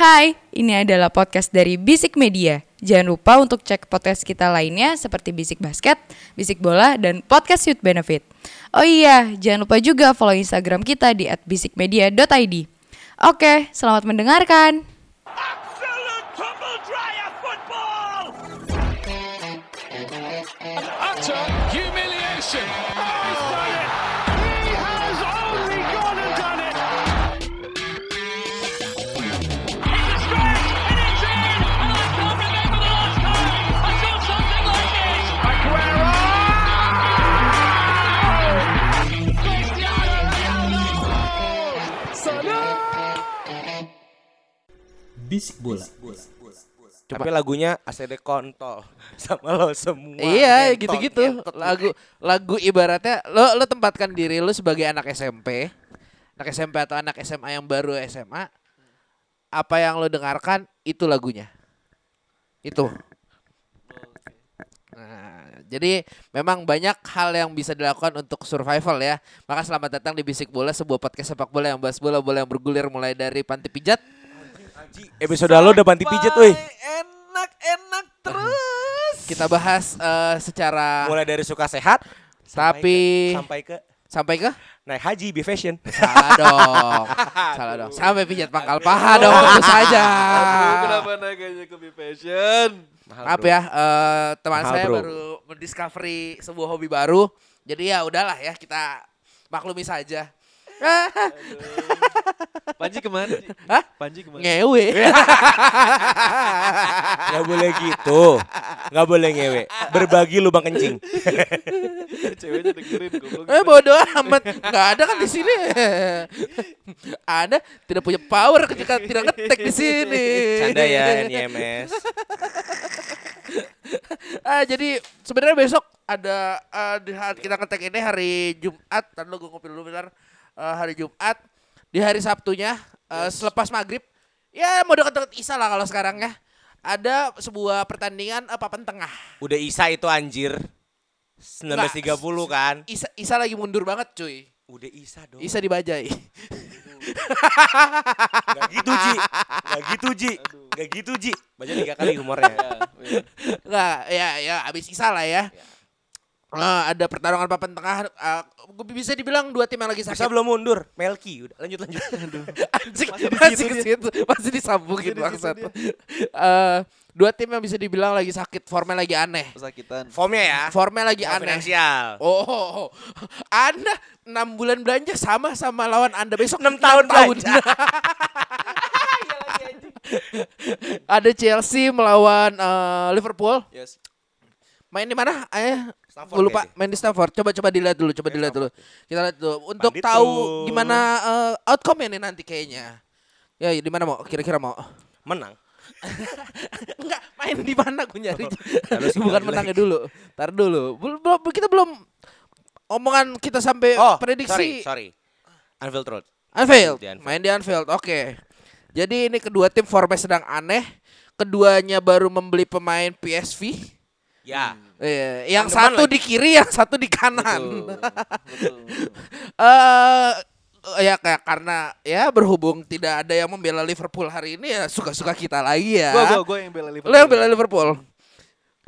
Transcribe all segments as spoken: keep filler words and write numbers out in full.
Hai, ini adalah podcast dari Bisik Media. Jangan lupa untuk cek podcast kita lainnya seperti Bisik Basket, Bisik Bola, dan Podcast Youth Benefit. Oh iya, jangan lupa juga follow Instagram kita di at bisikmedia dot i d. Oke, selamat mendengarkan. Absolute tumble dryer football. An utter humiliation. Bisik Bola. Tapi lagunya A C D kontol sama lo semua. Iya, gentol, gitu-gitu. Gentol. Lagu lagu ibaratnya lo lo tempatkan diri lo sebagai anak S M P. Anak S M P atau anak S M A yang baru S M A. Apa yang lo dengarkan itu lagunya. Itu. Nah, jadi memang banyak hal yang bisa dilakukan untuk survival ya. Maka selamat datang di Bisik Bola, sebuah podcast sepak bola yang bahas bola-bola yang bergulir mulai dari panti pijat. Episode lalu udah panti pijat, weh. Enak-enak terus. Kita bahas uh, secara mulai dari suka sehat, sampai tapi ke, sampai ke sampai ke naik haji be fashion. Salah dong. Salah dong. Sampai pijat pangkal paha dong terus aja. Aduh, kenapa naiknya ke be fashion? Maaf ya, uh, teman Mahal saya bro. Baru mendiscovery sebuah hobi baru. Jadi ya udahlah ya, kita maklumi saja. Panji kemana? Hah? Panji kemana? Ngewe. Gak boleh gitu. Gak boleh ngewe. Berbagi lubang kencing. Ceweknya dengerin goblok. Eh bodoh amat. Gak ada kan di sini. Anda tidak punya power ketika tidak ngetek di sini. Canda ya N Y M S. Ah jadi sebenarnya besok ada uh, di saat kita ngetek ini hari Jumat. Tadi lo gue ngopi dulu bentar. Uh, hari Jumat. Di hari Sabtunya, uh, yes. Selepas maghrib, ya mau deket-deket Isa lah kalau sekarang ya. Ada sebuah pertandingan uh, papan tengah. Udah Isa itu anjir, sembilan belas tiga puluh kan. Isa, Isa lagi mundur banget cuy. Udah Isa dong. Isa dibajai. Gak gitu Ji, gak gitu Ji, gak gitu Ji. Baca tiga kali humornya. Gak, ya ya abis Isa lah ya. Ya. Uh, ada pertarungan papan tengah, uh, bisa dibilang dua tim yang lagi sakit. Bisa belum mundur, Melki udah lanjut lanjut. Anjing, masih, masih ke situ, masih disambungin maksud. Uh, dua tim yang bisa dibilang lagi sakit, formnya lagi aneh. Kesakitan. Formnya ya? Formnya lagi oh, aneh. Finansial. Oh, oh, oh, Anda enam bulan belanja sama sama lawan Anda besok enam tahun belanja. Ada Chelsea melawan uh, Liverpool. Yes. Main di mana? Eh, gue lupa ya, main di Stamford. Coba-coba dilihat dulu, coba dilihat dulu. Kita lihat dulu untuk Bandit tahu tuh. Gimana uh, outcome-nya nih nanti kayaknya. Ya, di mana mau? Kira-kira mau? Menang. Enggak, main di mana gue nyari. Harus bukan menangnya dulu. Tar dulu. Belum kita belum omongan kita sampai oh, prediksi. Sorry, sorry. Anfield Road. Anfield. Di Anfield. Main di Anfield. Oke. Okay. Jadi ini kedua tim formnya sedang aneh. Keduanya baru membeli pemain P S V. Ya, hmm. yeah. yang Andeman satu lagi. Di kiri, yang satu di kanan. Betul. Betul. uh, ya kayak karena ya berhubung tidak ada yang membela Liverpool hari ini ya suka-suka kita lagi ya. Gue gue gue yang bela Liverpool. Lo yang bela Liverpool.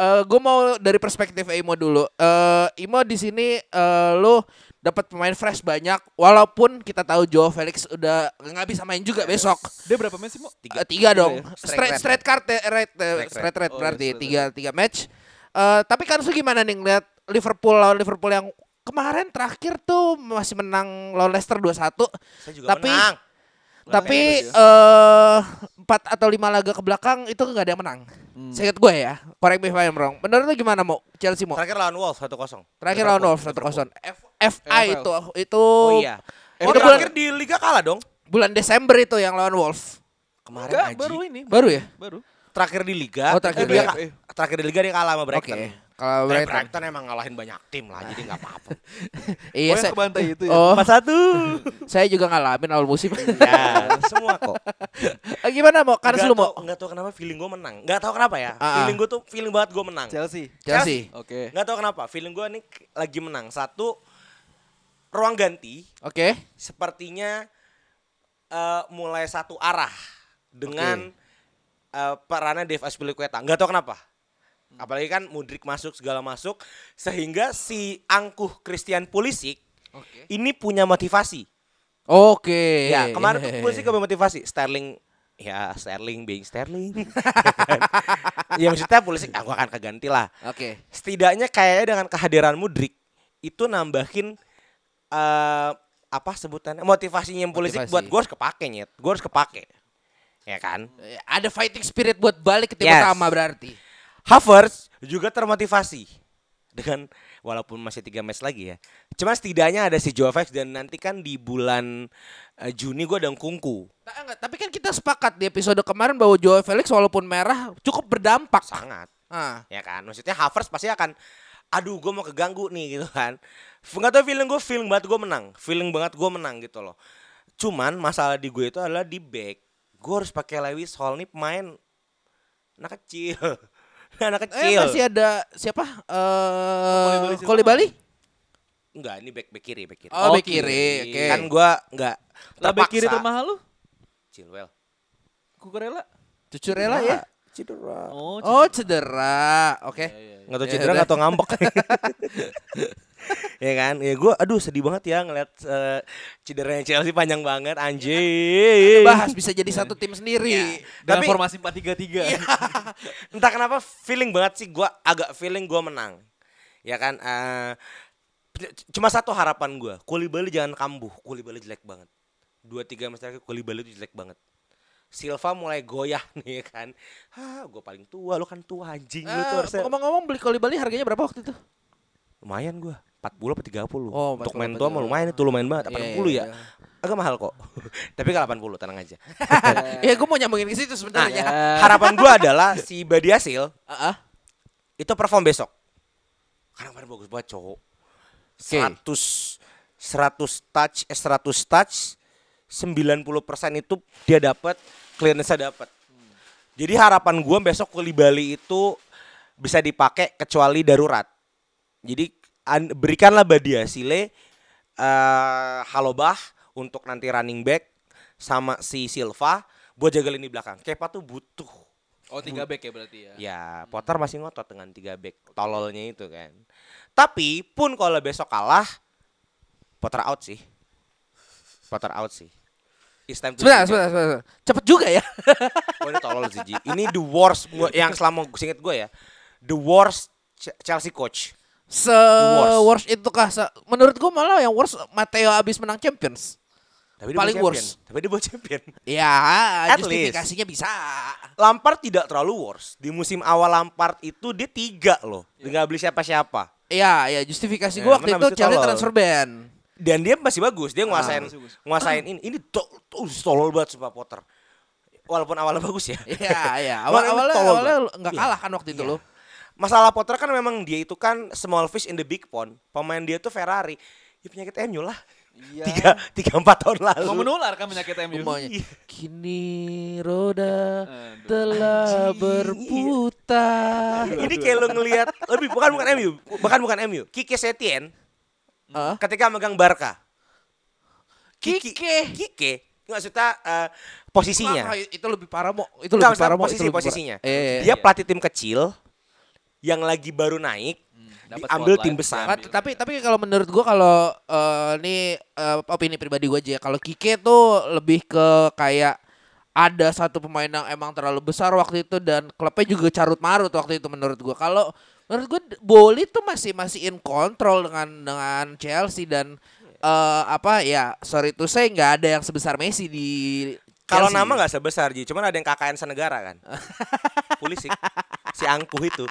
Uh, gue mau dari perspektif Imo dulu. Uh, Imo di sini uh, lo dapat pemain fresh banyak, walaupun kita tahu Joao Felix udah nggak bisa main juga yes. besok. Dia berapa match sih Mo? Tiga, uh, tiga dong. Straight straight card, right, straight red berarti tiga tiga match. Uh, tapi kan lu gimana nih ngeliat Liverpool lawan Liverpool yang kemarin terakhir tuh masih menang lawan Leicester dua satu. Saya juga tapi, menang. Tapi uh, empat atau lima laga ke belakang itu gak ada yang menang. Hmm. Seingat gue ya, correct me if I'm wrong. Menurut lu gimana Mo? Chelsea Mo? Terakhir lawan Wolves satu kosong. Terakhir lawan Wolves satu kosong. F A itu itu. Oh iya. Oh, terakhir di liga kalah dong. Bulan Desember itu yang lawan Wolves. Kemarin aja. Baru ini. Baru ya? Baru. Terakhir di liga, oh, terakhir, eh, dia, eh. terakhir di liga dia kalah sama Brighton. Okay. Kalau Brighton. Brighton emang ngalahin banyak tim lah, jadi nggak apa-apa. Iya, oh, saya kebantai itu ya. Oh, empat satu. Saya juga ngalamin awal musim. Ya, semua kok. Gimana mau? Karena lu mau. Nggak tahu kenapa feeling gue menang. Nggak tahu kenapa ya. Uh-huh. Feeling gue tuh feeling banget gue menang. Chelsea. Chelsea. Oke. Okay. Nggak tahu kenapa feeling gue nih lagi menang. Satu ruang ganti. Oke. Okay. Sepertinya uh, mulai satu arah. dengan okay. uh, perannya Dave Aspilicueta. Nggak tahu kenapa. Apalagi kan Mudrik masuk, segala masuk, sehingga si angkuh Christian Pulisik okay. ini punya motivasi. Oke. Okay. Ya, kemarin tuh Pulisik punya motivasi. Sterling, ya Sterling being Sterling. Ya maksudnya Pulisik, aku akan keganti lah. Oke. Okay. Setidaknya kayaknya dengan kehadiran Mudrik itu nambahin uh, apa sebutannya, motivasinya Pulisik Motivasi. buat gue harus kepake nyet, gue harus kepake. Ya kan? Ada fighting spirit buat balik ke tim utama yes. berarti. Havertz juga termotivasi dengan walaupun masih tiga match lagi ya. Cuma setidaknya ada si Joao Felix dan nanti kan di bulan uh, Juni gue ada Ngkungku. Tapi kan kita sepakat di episode kemarin bahwa Joao Felix walaupun merah cukup berdampak. Sangat. Ah. Ya kan, maksudnya Havertz pasti akan aduh gue mau keganggu nih gitu kan. Gak tau feeling gue, feeling banget gue menang. Feeling banget gue menang gitu loh. Cuman masalah di gue itu adalah di back. Gue harus pakai Lewis Hall nih pemain anak kecil. Anak kecil. Eh, masih ada siapa? Eh, Koulibaly? Enggak, ini back back kiri, back kiri. Oh, back kiri. Oke. Okay. Kan gua enggak terpaksa. Back kiri termahal lu? Chilwell. Cucurella? Cucurella ya? Cedera. Oh, cedera. Oh, cedera. Oke. Okay. Ya, ya, ya. Enggak tahu cedera enggak ya, tahu ngambek. Ya kan? Ya gua aduh sedih banget ya ngeliat uh, cederanya Chelsea panjang banget anjing. Bahas bisa jadi satu tim sendiri. Ya. Tapi formasi empat tiga tiga. Ya, entah kenapa feeling banget sih gua agak feeling gua menang. Ya kan? Uh, cuma satu harapan gua, Koulibaly jangan kambuh. Koulibaly jelek banget. dua tiga match terakhir Koulibaly itu jelek banget. Silva mulai goyah nih kan. Hah, gue paling tua, lo kan tua anjing. Eh, lu tuh ngomong-ngomong beli Koulibaly harganya berapa waktu itu? Lumayan gue, empat puluh apa tiga puluh. Oh, untuk main tua mah lumayan itu, lumayan banget. delapan puluh yeah, ya. Yeah. Agak mahal kok. Tapi kan delapan puluh, tenang aja. Ya gue mau nyambungin ke situ sebenarnya. Nah, harapan gue adalah si Badiasil uh-uh. itu perform besok. Karena kemarin bagus banget cowok. Okay. seratus touch, sembilan puluh persen itu dia dapat, clearance-nya dapat. Hmm. Jadi harapan gue besok Koulibaly itu bisa dipakai kecuali darurat. Jadi an- berikanlah Badiasile, uh, Halobah untuk nanti running back sama si Silva buat jaga lini belakang. Kepa tuh butuh. Oh, tiga back ya berarti ya. Ya, hmm. Potter masih ngotot dengan tiga back. Tololnya itu kan. Tapi pun kalau besok kalah Potter out sih. Potter out sih. Sebentar, sebentar, sebentar. Cepet juga ya. Oh, ini tolol sih. Ini the worst yang selama singkat gue ya. The worst Chelsea coach. Se worst. worst itu kah? Menurut gue malah yang worst Matteo abis menang Champions. Tapi paling champion. worst. Tapi dia buat champion. Ya, at justifikasinya least bisa. Lampard tidak terlalu worst. Di musim awal Lampard itu dia tiga loh. Enggak yeah. beli siapa-siapa. Iya, ya justifikasi yeah, gue waktu itu Chelsea tolol. Transfer ban. Dan dia masih bagus, dia nguasain ah, nguasain ini. Ini to, to, tolol banget Pak Potter. Walaupun awalnya bagus ya. Iya, iya. Awal, awalnya awalnya enggak kalah kan waktu iya. itu loh. Masalah Potter kan memang dia itu kan small fish in the big pond. Pemain dia tuh Ferrari. Ya penyakit M U lah. Iya. tiga empat tahun lalu. Mau menular kan penyakit M U. Iya. Kini roda aduh. telah Anji. berputar. Aduh, aduh, ini kayak lo ngelihat lebih bukan bukan M U, bahkan bukan M U. Kike Setien Uh? ketika megang Barca, Kike, Kike, maksudnya uh, posisinya. Nah, itu lebih parah mo, itu Nggak, lebih parah mo, posisi, itu lebih posisinya. Parah. Eh, dia iya. pelatih tim kecil yang lagi baru naik, hmm, diambil tim besar. Diambil. Tapi tapi kalau menurut gue kalau uh, ini uh, opini pribadi gue aja, kalau Kike tuh lebih ke kayak ada satu pemain yang emang terlalu besar waktu itu dan klubnya juga carut marut waktu itu menurut gue. Kalau menurut gue Boli tuh masih masih in control dengan dengan Chelsea dan uh, apa ya sorry to say nggak ada yang sebesar Messi di kalau nama nggak sebesar Ji, cuman ada yang K K N senegara kan. Polisi si angkuh itu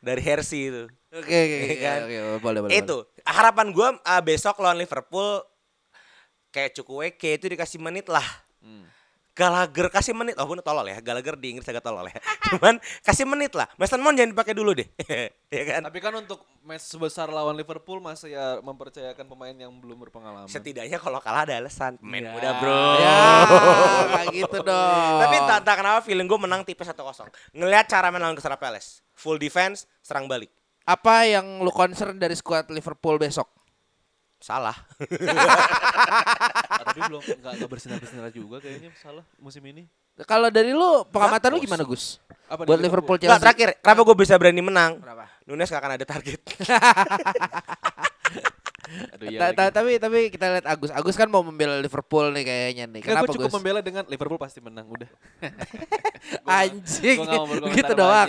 dari Hershey itu. Oke okay, oke okay, kan? okay, okay, boleh boleh. Itu harapan gue uh, besok lawan Liverpool kayak Chukwueze itu dikasih menit lah. Hmm. Gallagher kasih menit, oh bener tolol ya, Gallagher di Inggris agak tolol ya. Cuman kasih menit lah, Mason Mount jangan dipakai dulu deh. Ya kan? Tapi kan untuk match sebesar lawan Liverpool masih ya mempercayakan pemain yang belum berpengalaman. Setidaknya kalau kalah ada alasan, main ya. muda bro. Ya, kayak gitu dong. Tapi entah, entah kenapa feeling gue menang tipis satu kosong. Ngelihat cara main lawan Crystal Palace, full defense, serang balik. Apa yang lu concern dari skuad Liverpool besok? Salah. Tapi belum enggak enggak bersinar-bersinar juga kayaknya salah musim ini. Kalau dari lu pengamatan Lampos. Lu gimana, Gus? Apa buat Liverpool, Liverpool Chelsea? Nggak, terakhir, kenapa gue bisa berani menang? Kenapa? Nunes gak akan ada target. Aduh, iya tapi tapi kita lihat Agus. Agus kan mau membela Liverpool nih kayaknya nih. Kenapa Gus? Gue cukup membela dengan Liverpool pasti menang udah. Anjing. Gitu doang.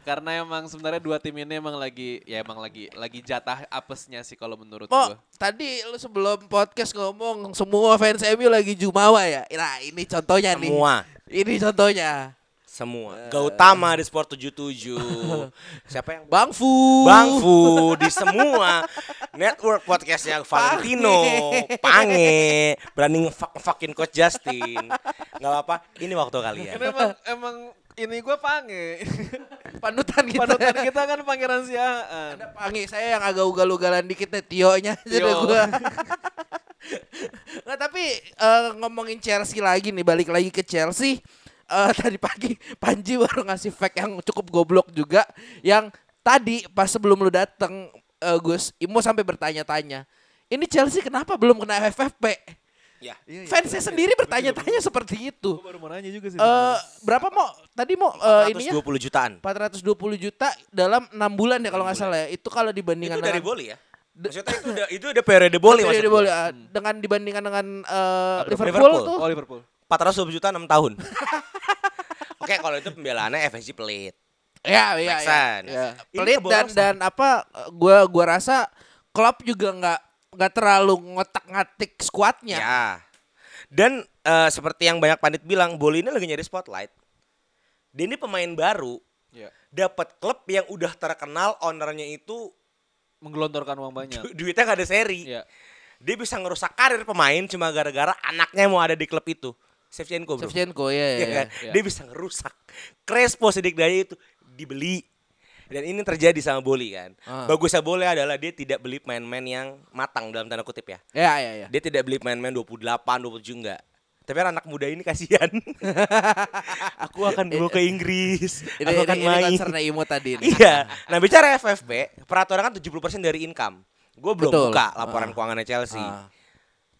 Karena emang sebenarnya dua tim ini emang lagi ya emang lagi lagi jatah apesnya sih kalau menurut oh, gua. Tadi lu sebelum podcast ngomong semua fans M U lagi jumawa ya. Nah, ini contohnya semua. Nih. Semua. Ini contohnya. Semua. Uh. Gautama di Sport tujuh puluh tujuh. Siapa yang Bang Fu? Bang Fu di semua network podcastnya Valentino, Pange, berani ngefuckin Coach Justin. Enggak apa-apa, ini waktu kalian. Karena emang emang ini gue Pange. Panutan kita. Panutan kita kan Pangeran Siaan. Ada Pange, saya yang agak ugal-ugalan dikit deh, Tio-nya. Tio. Nah, tapi uh, ngomongin Chelsea lagi nih, balik lagi ke Chelsea. Uh, tadi pagi Panji baru ngasih fact yang cukup goblok juga. Yang tadi pas sebelum lu dateng, uh, Gus, Imo sampai bertanya-tanya. Ini Chelsea kenapa belum kena F F P? Ya. Fansnya ya, sendiri ya, bertanya-tanya betul, seperti itu. Gue baru mau nanya juga sih. Uh, berapa mau? Tadi mau uh, ininya? empat ratus dua puluh jutaan. empat ratus dua puluh juta dalam enam bulan ya kalau nggak salah ya. Itu kalau dibandingkan itu dari Boli ya? Maksudnya itu udah itu udah periode Boli maksudnya. Boli, uh, hmm. Dengan dibandingkan dengan uh, Liverpool, Liverpool tuh. Oh, Liverpool. empat ratus dua puluh juta enam tahun. Oke, kalau itu pembelaannya F S G pelit. Ya, iya, iya. Pelit dan dan apa gua gua rasa Klopp juga nggak Gak terlalu ngotak-ngatik skuadnya. Ya. Dan uh, seperti yang banyak pandit bilang, Boli ini lagi nyari spotlight. Dia ini pemain baru. Ya. Dapat klub yang udah terkenal, ownernya itu menggelontorkan uang banyak. Du- duitnya gak ada seri. Ya. Dia bisa ngerusak karir pemain cuma gara-gara anaknya mau ada di klub itu. Shevchenko, bro. Shevchenko, ya, ya, ya, kan? Ya. Dia bisa ngerusak. Crespo sidik daya itu dibeli. Dan ini terjadi sama Boli kan. Ah. Bagusnya Boli adalah dia tidak beli pemain-pemain yang matang dalam tanda kutip ya. Iya, iya, iya. Dia tidak beli pemain-pemain dua puluh delapan, dua puluh tujuh enggak. Tapi anak muda ini kasihan. Aku akan bawa ke Inggris. Ini, aku akan ini, main. Ini konsernya Imo tadi. Iya. Nah bicara F F P, peraturan kan tujuh puluh persen dari income. Gue belum Betul. buka laporan ah. keuangannya Chelsea. Ah.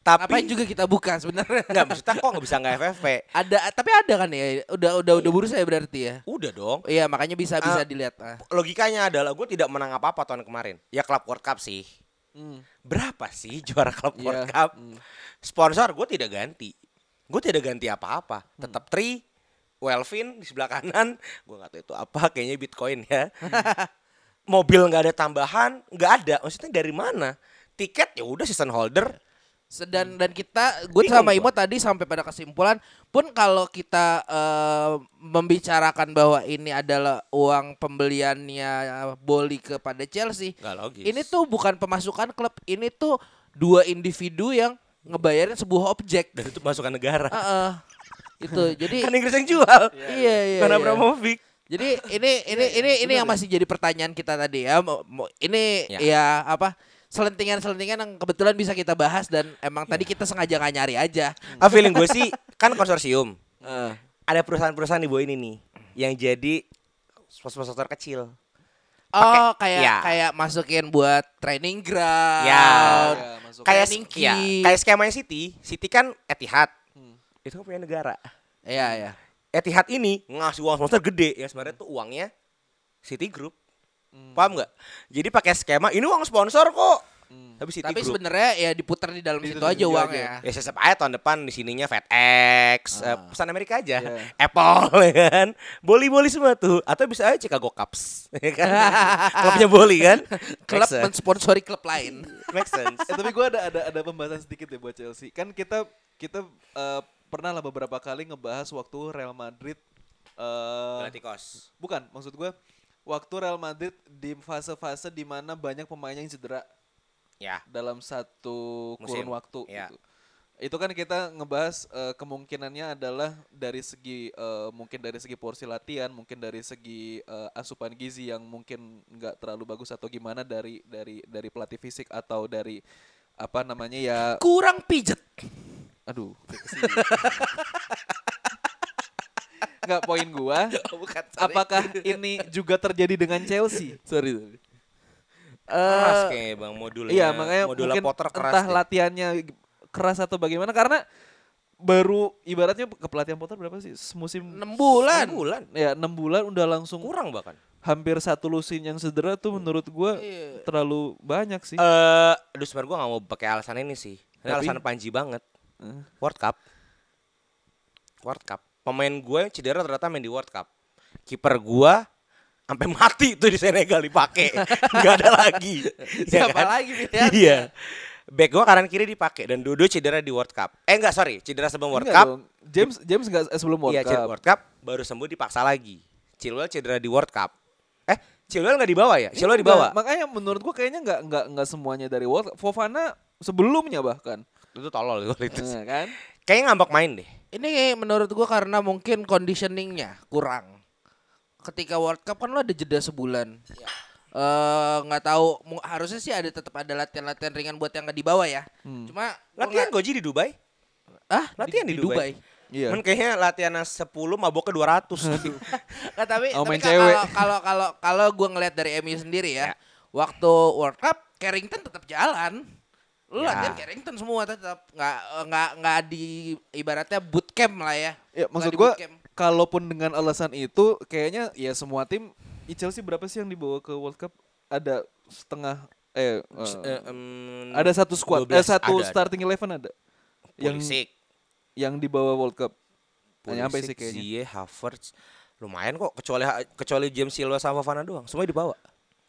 Tapi ngapain juga kita buka sebenarnya? Enggak, maksudnya kok enggak bisa enggak F F P? Ada tapi ada kan ya? Udah udah udah bursa ya berarti ya? Udah dong. Iya, makanya bisa uh, bisa dilihat. Uh. Logikanya adalah gue tidak menang apa-apa tahun kemarin. Ya Club World Cup sih. Hmm. Berapa sih juara Club yeah. World Cup? Hmm. Sponsor gue tidak ganti. Gue tidak ganti apa-apa. Hmm. Tetap Tri, Welvin di sebelah kanan. Gue enggak tahu itu apa, kayaknya Bitcoin ya. Mobil enggak ada tambahan, enggak ada. Maksudnya dari mana? Tiket ya udah season holder. Dan, dan kita, gue sama Imo tadi sampai pada kesimpulan pun kalau kita uh, membicarakan bahwa ini adalah uang pembeliannya Boli kepada Chelsea, ini tuh bukan pemasukan klub, ini tuh dua individu yang ngebayarin sebuah objek. Dan itu pemasukan negara. Uh-uh. Itu jadi kan Inggris yang jual. Yeah. Iya iya. Karena Abramovich. Iya. Jadi ini ini ini ini yang masih jadi pertanyaan kita tadi ya. Ini ya, ya apa? Selentingan-selentingan yang kebetulan bisa kita bahas dan emang yeah. tadi kita sengaja gak nyari aja. Ah, feeling gue sih kan konsorsium. Uh. Ada perusahaan-perusahaan di bawah ini nih yang jadi sponsor-sponsor kecil. Pake, oh kayak ya. kayak masukin buat training ground. Ya. ya kayak ya, kayak skemanya City. City kan Etihad. Hmm. Itu kan punya negara. Iya ya. Etihad ini ngasih uang sponsor gede ya sebenarnya tuh uangnya City Group. Hmm. Paham nggak? Jadi pakai skema ini uang sponsor kok. Hmm. Tapi, Tapi sebenarnya ya diputar di dalam di situ, situ aja uangnya. Ya siapa aja tahun depan di sininya FedEx, ah. eh, pesan Amerika aja, yeah. Apple kan, boli-boli semua tuh. Atau bisa aja Chicago Cubs, kan? Klubnya Boli kan? Klub mensponsori klub lain. Make sense. Eh, tapi gue ada ada ada pembahasan sedikit ya buat Chelsea. Kan kita kita uh, pernah lah beberapa kali ngebahas waktu Real Madrid. Uh, Galacticos. Bukan, maksud gue. Waktu Real Madrid di fase-fase di mana banyak pemainnya yang cedera ya. Dalam satu kurun Musim. waktu. Ya. Gitu. Itu kan kita ngebahas uh, kemungkinannya adalah dari segi uh, mungkin dari segi porsi latihan, mungkin dari segi uh, asupan gizi yang mungkin nggak terlalu bagus atau gimana dari dari dari pelatih fisik atau dari apa namanya ya kurang pijet. Aduh. Enggak poin gua. Oh, bukan, apakah ini juga terjadi dengan Chelsea? Sorry, sorry. Keras kayaknya bang modulnya. Iya, makanya modul Potter keras. Entah deh. Latihannya keras atau bagaimana karena baru ibaratnya kepelatihan Potter berapa sih? Semusim enam bulan. enam bulan. Ya, enam bulan udah langsung kurang bahkan. Hampir satu lusin yang cedera tuh menurut gue yeah. terlalu banyak sih. Eh, uh, aduh sebenarnya gue enggak mau pakai alasan ini sih. Ini alasan panji banget. Uh. World Cup. World Cup. Pemain gue cedera ternyata main di World Cup. Kiper gue sampai mati tuh di Senegal dipakai, nggak ada lagi. Siapa ya kan? Lagi? Pilihan? Iya, back gue kanan kiri dipakai dan Dodo cedera di World Cup. Eh nggak sorry, cedera sebelum World enggak Cup. Dong. James James nggak sebelum World iya, Cup. Iya World Cup baru sembuh dipaksa lagi. Chilwell cedera di World Cup. Eh Chilwell nggak dibawa ya? Chilwell ya, dibawa. Enggak. Makanya menurut gue kayaknya nggak nggak nggak semuanya dari World Cup. Fofana sebelumnya bahkan itu tolol itu nah, kan? Kayaknya ngambek main deh. Ini menurut gue karena mungkin conditioningnya kurang. Ketika World Cup kan lo ada jeda sebulan, nggak ya. uh, tahu harusnya sih ada tetap ada latihan-latihan ringan buat yang nggak dibawa ya. Hmm. Cuma latihan gak... goji di Dubai? Ah, latihan di, di Dubai? Iya. Men kayaknya latihan sepuluh mabok ke dua ratus gitu. Nah, tapi oh, tapi kalau kalau kalau gue ngelihat dari M U sendiri ya, ya, waktu World Cup Carrington tetap jalan. Lu ya. Latihan Carrington semua tetap nggak nggak nggak di ibaratnya bootcamp lah ya. Ya maksud gue. Kalaupun dengan alasan itu, kayaknya ya semua tim, Chelsea berapa sih yang dibawa ke World Cup? Ada setengah, eh, uh, um, ada satu squad, dua belas, eh, satu ada, starting ada. eleven ada. Pulisik. Yang, yang dibawa World Cup. Hanya sampai sih kayaknya. Zie, Havertz, lumayan kok. Kecuali kecuali James Silva sama Fofana doang, semua dibawa.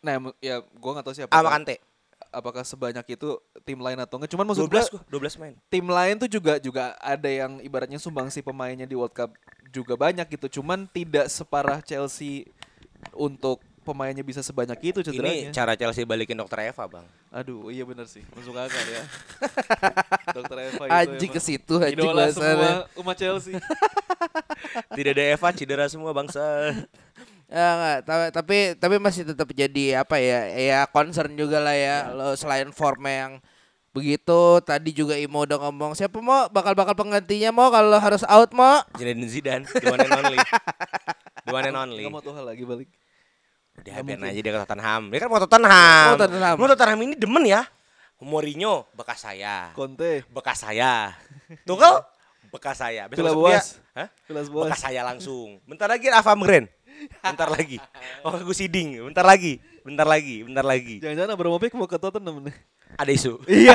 Nah, ya gue nggak tahu siapa. Apa Kante? Apakah sebanyak itu tim lain atau enggak? Cuman maksud dua belas, dua belas main. Tim lain tuh juga juga ada yang ibaratnya sumbangsi pemainnya di World Cup juga banyak gitu. Cuman tidak separah Chelsea untuk pemainnya bisa sebanyak itu cederanya. Ini cara Chelsea balikin dokter Eva, Bang. Aduh, iya benar sih. Masuk akal ya. dokter Eva itu. Anjing ke situ, anjing bahasanya. Umat Chelsea. Tidak ada Eva cedera semua bangsa. Ya enggak, tapi tapi masih tetap jadi apa ya? Ya concern juga lah ya. ya. Lo selain formnya yang begitu, tadi juga Imo udah ngomong siapa mau bakal-bakal penggantinya mau kalau harus out mau Zinedine Zidane, the one and only. The one and only. Enggak mau tuh lagi balik. Udah biarin aja dia ke Tottenham. Dia kan mau Tottenham. Mau Tottenham. Mau Tottenham ini demen ya. Mourinho bekas saya. Conte bekas saya. Tuchel bekas saya. Besok dia, hah? Bekas saya langsung. Bentar lagi Rafa Meren. Bentar lagi. Oh, gue siding. Bentar lagi. Bentar lagi. Bentar lagi. Jangan-jangan Abramovich mau ke Tottenham nih. Ada isu. Iya.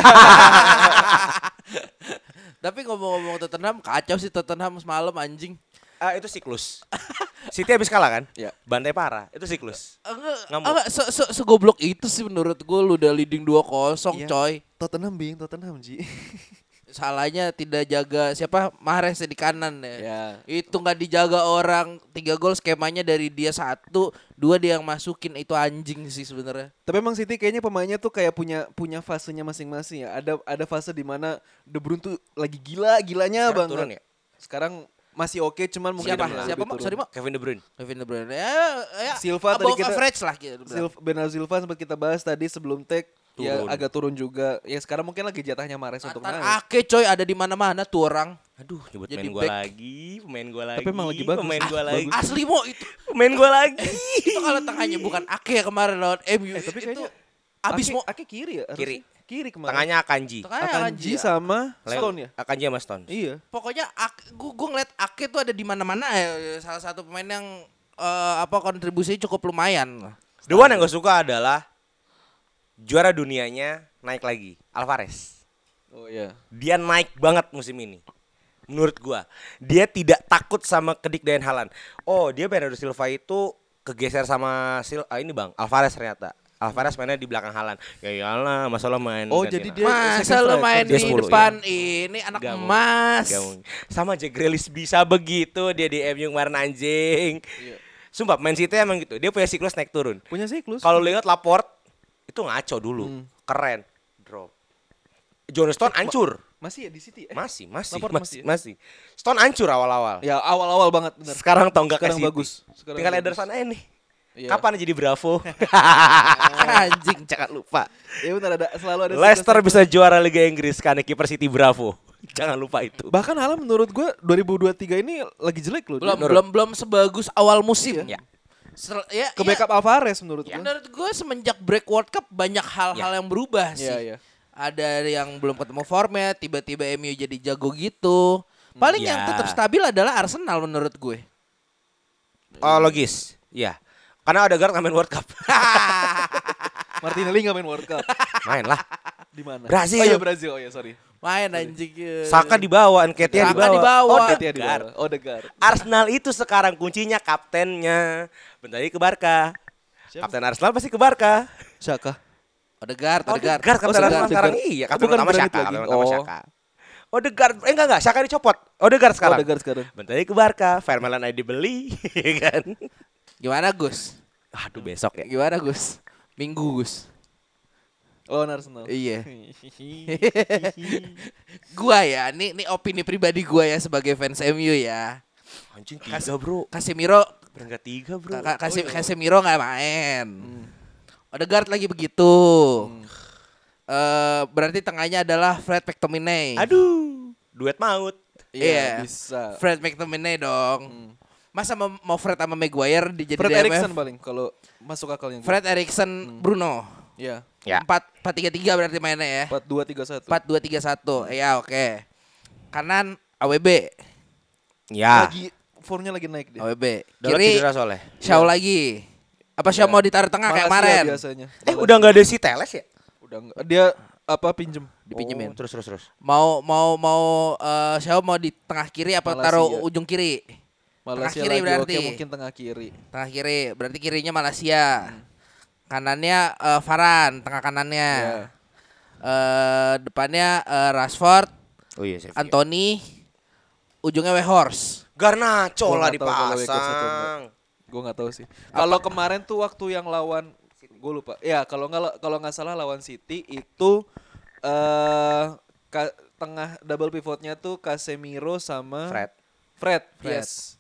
Tapi ngomong-ngomong Tottenham, kacau sih Tottenham semalam anjing. Ah, itu siklus. City habis kalah kan? Iya. Bantai parah. Itu siklus. Enggak, segoblok itu sih menurut gue, lu udah leading dua kosong, coy. Tottenham bing, Tottenham, Ji. Salahnya tidak jaga siapa Mahrez di kanan ya. Yeah. Itu enggak dijaga orang. Tiga gol skemanya dari dia satu, dua dia yang masukin, itu anjing sih sebenarnya. Tapi emang City kayaknya pemainnya tuh kayak punya punya fasenya masing-masing ya. Ada ada fase di mana De Bruyne tuh lagi gila-gilanya Sekarang banget. Turun ya? Sekarang masih oke okay, cuman mungkin siapa siapa mak sorry mak Kevin De Bruyne Kevin De Bruyne ya, ya. Silva tadi kita average lah gitu. Silva Bernardo Silva sempat kita bahas tadi sebelum take. Turun. Ya agak turun juga. Ya sekarang mungkin lagi jatahnya Mahrez untuk naik. Ake coy ada di mana-mana tuh orang. Aduh nyebut main gue lagi, pemain gue lagi. Tapi emang lagi bagus. Pemain gue lagi. Asli mo itu. Pemain gue lagi. Itu kalau tengahnya bukan Ake ya kemarin lawan M U. Eh, tapi itu abis mo Ake kiri ya. Harus kiri. Kiri kemarin. Tengahnya Akanji. Tengahnya Akanji ya. Sama Stone ya. Akanji sama Stone. Iya. Pokoknya gue ngeliat Ake tuh ada di mana-mana. Ya. Salah satu pemain yang uh, apa kontribusinya cukup lumayan. The one yang gue suka adalah juara dunianya naik lagi, Alvarez. Oh iya. Dia naik banget musim ini. Menurut gua, dia tidak takut sama kedikdayaan Haaland. Oh, dia Bernardo Silva itu kegeser sama Sil ah, ini Bang, Alvarez ternyata. Alvarez mainnya di belakang Haaland. Ya iyalah, masalah main. Oh, jadi dia masalah main di depan iya. Ini anak gak emas. Gak sama Jack Grealish bisa begitu dia di M U kemarin anjing. Iya. Sumpah, Man City emang gitu. Dia punya siklus naik turun. Punya siklus. Kalau lihat Laporte itu ngaco dulu, hmm. keren, drop. John Stone hancur. Masih ya di City? Eh, masih, masih, masih, masih, masih. Stone hancur awal-awal. Ya awal-awal banget. Bener. Sekarang tonggak ke City. Bagus. Sekarang tinggal Ederson aja nih. Iya. Kapan jadi Bravo? Anjing, jangan lupa. Ya benar ada selalu ada. Leicester bisa juara Liga Inggris karena kiper City Bravo. Jangan lupa itu. Bahkan Haaland menurut gue dua ribu dua puluh tiga ini lagi jelek loh. Belum, belum, belum sebagus awal musim. Iya. Ya. Ser- ya, ke backup ya. Alvarez menurut ya. Gue menurut gue semenjak break World Cup banyak hal-hal ya. Yang berubah sih ya, ya. Ada yang belum ketemu formnya, tiba-tiba M U jadi jago gitu. Paling ya. Yang tetap stabil adalah Arsenal menurut gue. Oh, logis. Iya. Karena Odegaard gak main World Cup. Martinelli gak main World Cup. Main lah. Di mana? Brazil. Oh iya Brazil. Oh iya sorry. Main anjing. Saka dibawa, Nketiah dibawa. Saka dibawa. Odegaard. Odegaard. Arsenal itu sekarang kuncinya kaptennya. Bentar lagi ke Barca. Kapten Arsenal pasti ke Barca. Saka. Odegaard, Odegaard. Odegaard kapten oh, Arsenal sekarang iya, kapten pertama Saka, kapten pertama Saka. Odegaard, eh enggak enggak, Saka dicopot. Odegaard sekarang. Odegaard sekarang. Bentar lagi ke Barca, Vermaelen aja dibeli, kan. Gimana Gus? Aduh besok ya. Gimana Gus? Minggu Gus. Oh Arsenal. Iya. Gua ya, nih nih opini pribadi gua ya sebagai fans M U ya. Anjing tiga Kas- bro. Casemiro berangkat tiga bro. Ka- Kas- oh, iya. Casemiro nggak main. Hmm. Odegaard lagi begitu. Hmm. Uh, berarti tengahnya adalah Fred McTominay. Aduh, duet maut. Iya, yeah. Bisa. Fred McTominay dong. Hmm. Masa mem- mau Fred sama Maguire dijadiin Fred Eriksen paling kalau masuk akalnya. Fred Eriksen, hmm. Bruno. Iya. Yeah. empat empat tiga tiga berarti mainnya ya. empat dua tiga satu. empat dua tiga satu. Ya, oke. Okay. Kanan A W B. Ya. Lagi formnya lagi naik deh. A W B. Kiri Shaw lagi. Apa Shaw ya. Mau ditaruh tengah kayak kemarin? Eh, udah enggak ada si Teles ya? Udah enggak. Dia apa pinjem? Dipinjemin. Oh, terus terus terus. Mau mau mau uh, Shaw mau di tengah kiri apa Malaysia. Taruh ujung kiri? Malaysia tengah kiri berarti. Oke, mungkin tengah kiri. Tengah kiri, berarti kirinya Malaysia. Hmm. Kanannya uh, Varane, tengah kanannya. Yeah. Uh, depannya uh, Rashford, oh, iya, Anthony, ujungnya Weghorst. Garnacho lah dipasang. Gue nggak tahu sih. Kalau kemarin tuh waktu yang lawan, gue lupa. Ya kalau nggak kalau nggak salah lawan City itu uh, ka, tengah double pivotnya tuh Casemiro sama Fred. Fred, Fred. Yes.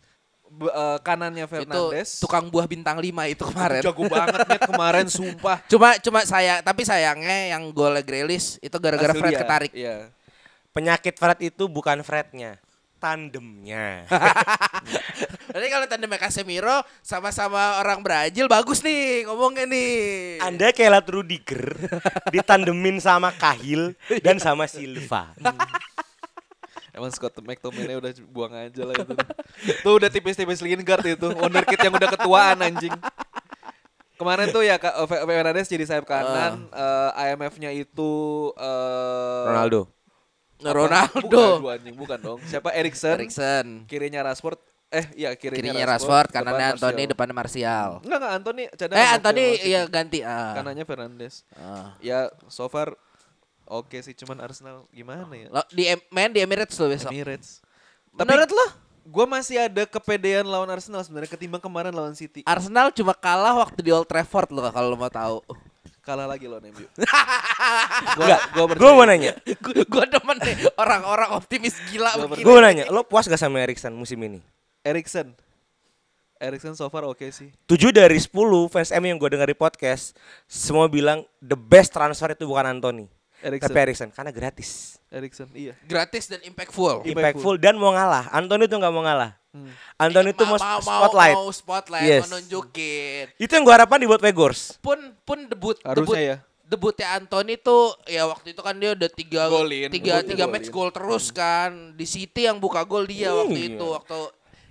B- uh, kanannya Fernandes itu tukang buah bintang lima itu kemarin. Jago banget net kemarin sumpah. Cuma cuma saya tapi sayangnya yang gol Grealish itu gara-gara Fred ketarik. Iya. Penyakit Fred itu bukan Frednya, tandemnya. Jadi kalau tandemnya Casemiro sama-sama orang Brazil bagus nih ngomongnya nih. Anda kayak Lat Rudiger ditandemin sama Cahill dan sama Silva. Emang Scott McTominay udah buang aja lah itu. Tuh udah tipis-tipis Lingard itu. Wonderkid yang udah ketuaan anjing. Kemarin tuh ya Fernandes jadi sayap kanan. Uh. Uh, I M F-nya itu... Uh, Ronaldo. Apa? Ronaldo. Bukan, anjing, bukan dong. Siapa? Eriksen. Eriksen. Kirinya Rashford. Eh iya kirinya, kirinya Rashford. Kanannya Anthony, depannya Martial. Enggak, enggak Anthony. Eh Anthony ya ganti. Uh. Kanannya Fernandes. Uh. Ya so far... Oke sih, cuman Arsenal gimana ya? Lo, di main di Emirates lo besok. Emirates. Tapi, menurut lo? Gue masih ada kepedean lawan Arsenal sebenarnya ketimbang kemarin lawan City. Arsenal cuma kalah waktu di Old Trafford lo kalau lo mau tahu. Kalah lagi lawan M U. Enggak, gue mau nanya. Gue demen nih orang-orang optimis gila begini. Gue mau nanya, lo puas gak sama Eriksen musim ini? Eriksen? Eriksen so far oke okay sih. tujuh dari sepuluh fans M U yang gue dengar di podcast, semua bilang the best transfer itu bukan Anthony. Eriksen. Tapi Eriksen karena gratis. Eriksen iya. Gratis dan impactful. Impactful dan mau ngalah. Anthony tuh nggak mau ngalah. Hmm. Anthony eh, tuh mau, mau spotlight. Mau spotlight. Yes. Menunjukin. Itu yang gue harapkan dibuat Weghorst. Pun pun debut. Harusnya debut, ya. Debutnya Anthony tuh ya waktu itu kan dia udah tiga golin. tiga tiga match gol terus kan. Di City yang buka gol dia hmm, waktu itu iya. Waktu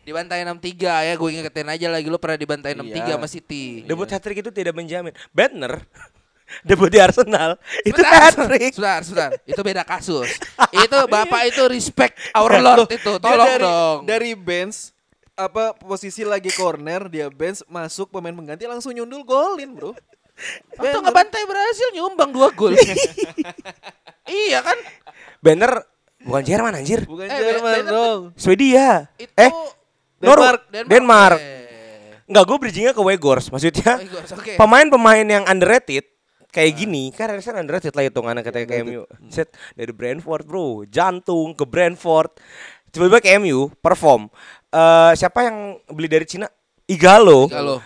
dibantai enam tiga ya gue ingetin aja lagi lo pernah dibantai iya. enam tiga sama City. Debut iya. Hat-trick itu tidak menjamin. Bettner. Debut di Arsenal itu hat-trick. Sudah, sudah. Itu beda kasus. Itu bapak itu respect our lord itu. Tolong dari, dong. Dari bench apa posisi lagi corner dia bench masuk pemain pengganti langsung nyundul golin, bro. Atau ngebantai Brazil nyumbang dua gol. Iya kan? Banner bukan Jerman anjir. Bukan eh, Jerman dong. Swedia. Itu eh Denmark, Denmark. Denmark. Enggak, gue bridging-nya ke Weghorst. Maksudnya Weghorst, okay. Pemain-pemain yang underrated kayak nah. Gini, kan Eriksen underrated lah hitungannya ketika ya, ke M U. Set dari Brentford bro, jantung ke Brentford. Tiba-tiba ke M U perform. Uh, siapa yang beli dari Cina? Igalo. Igalo.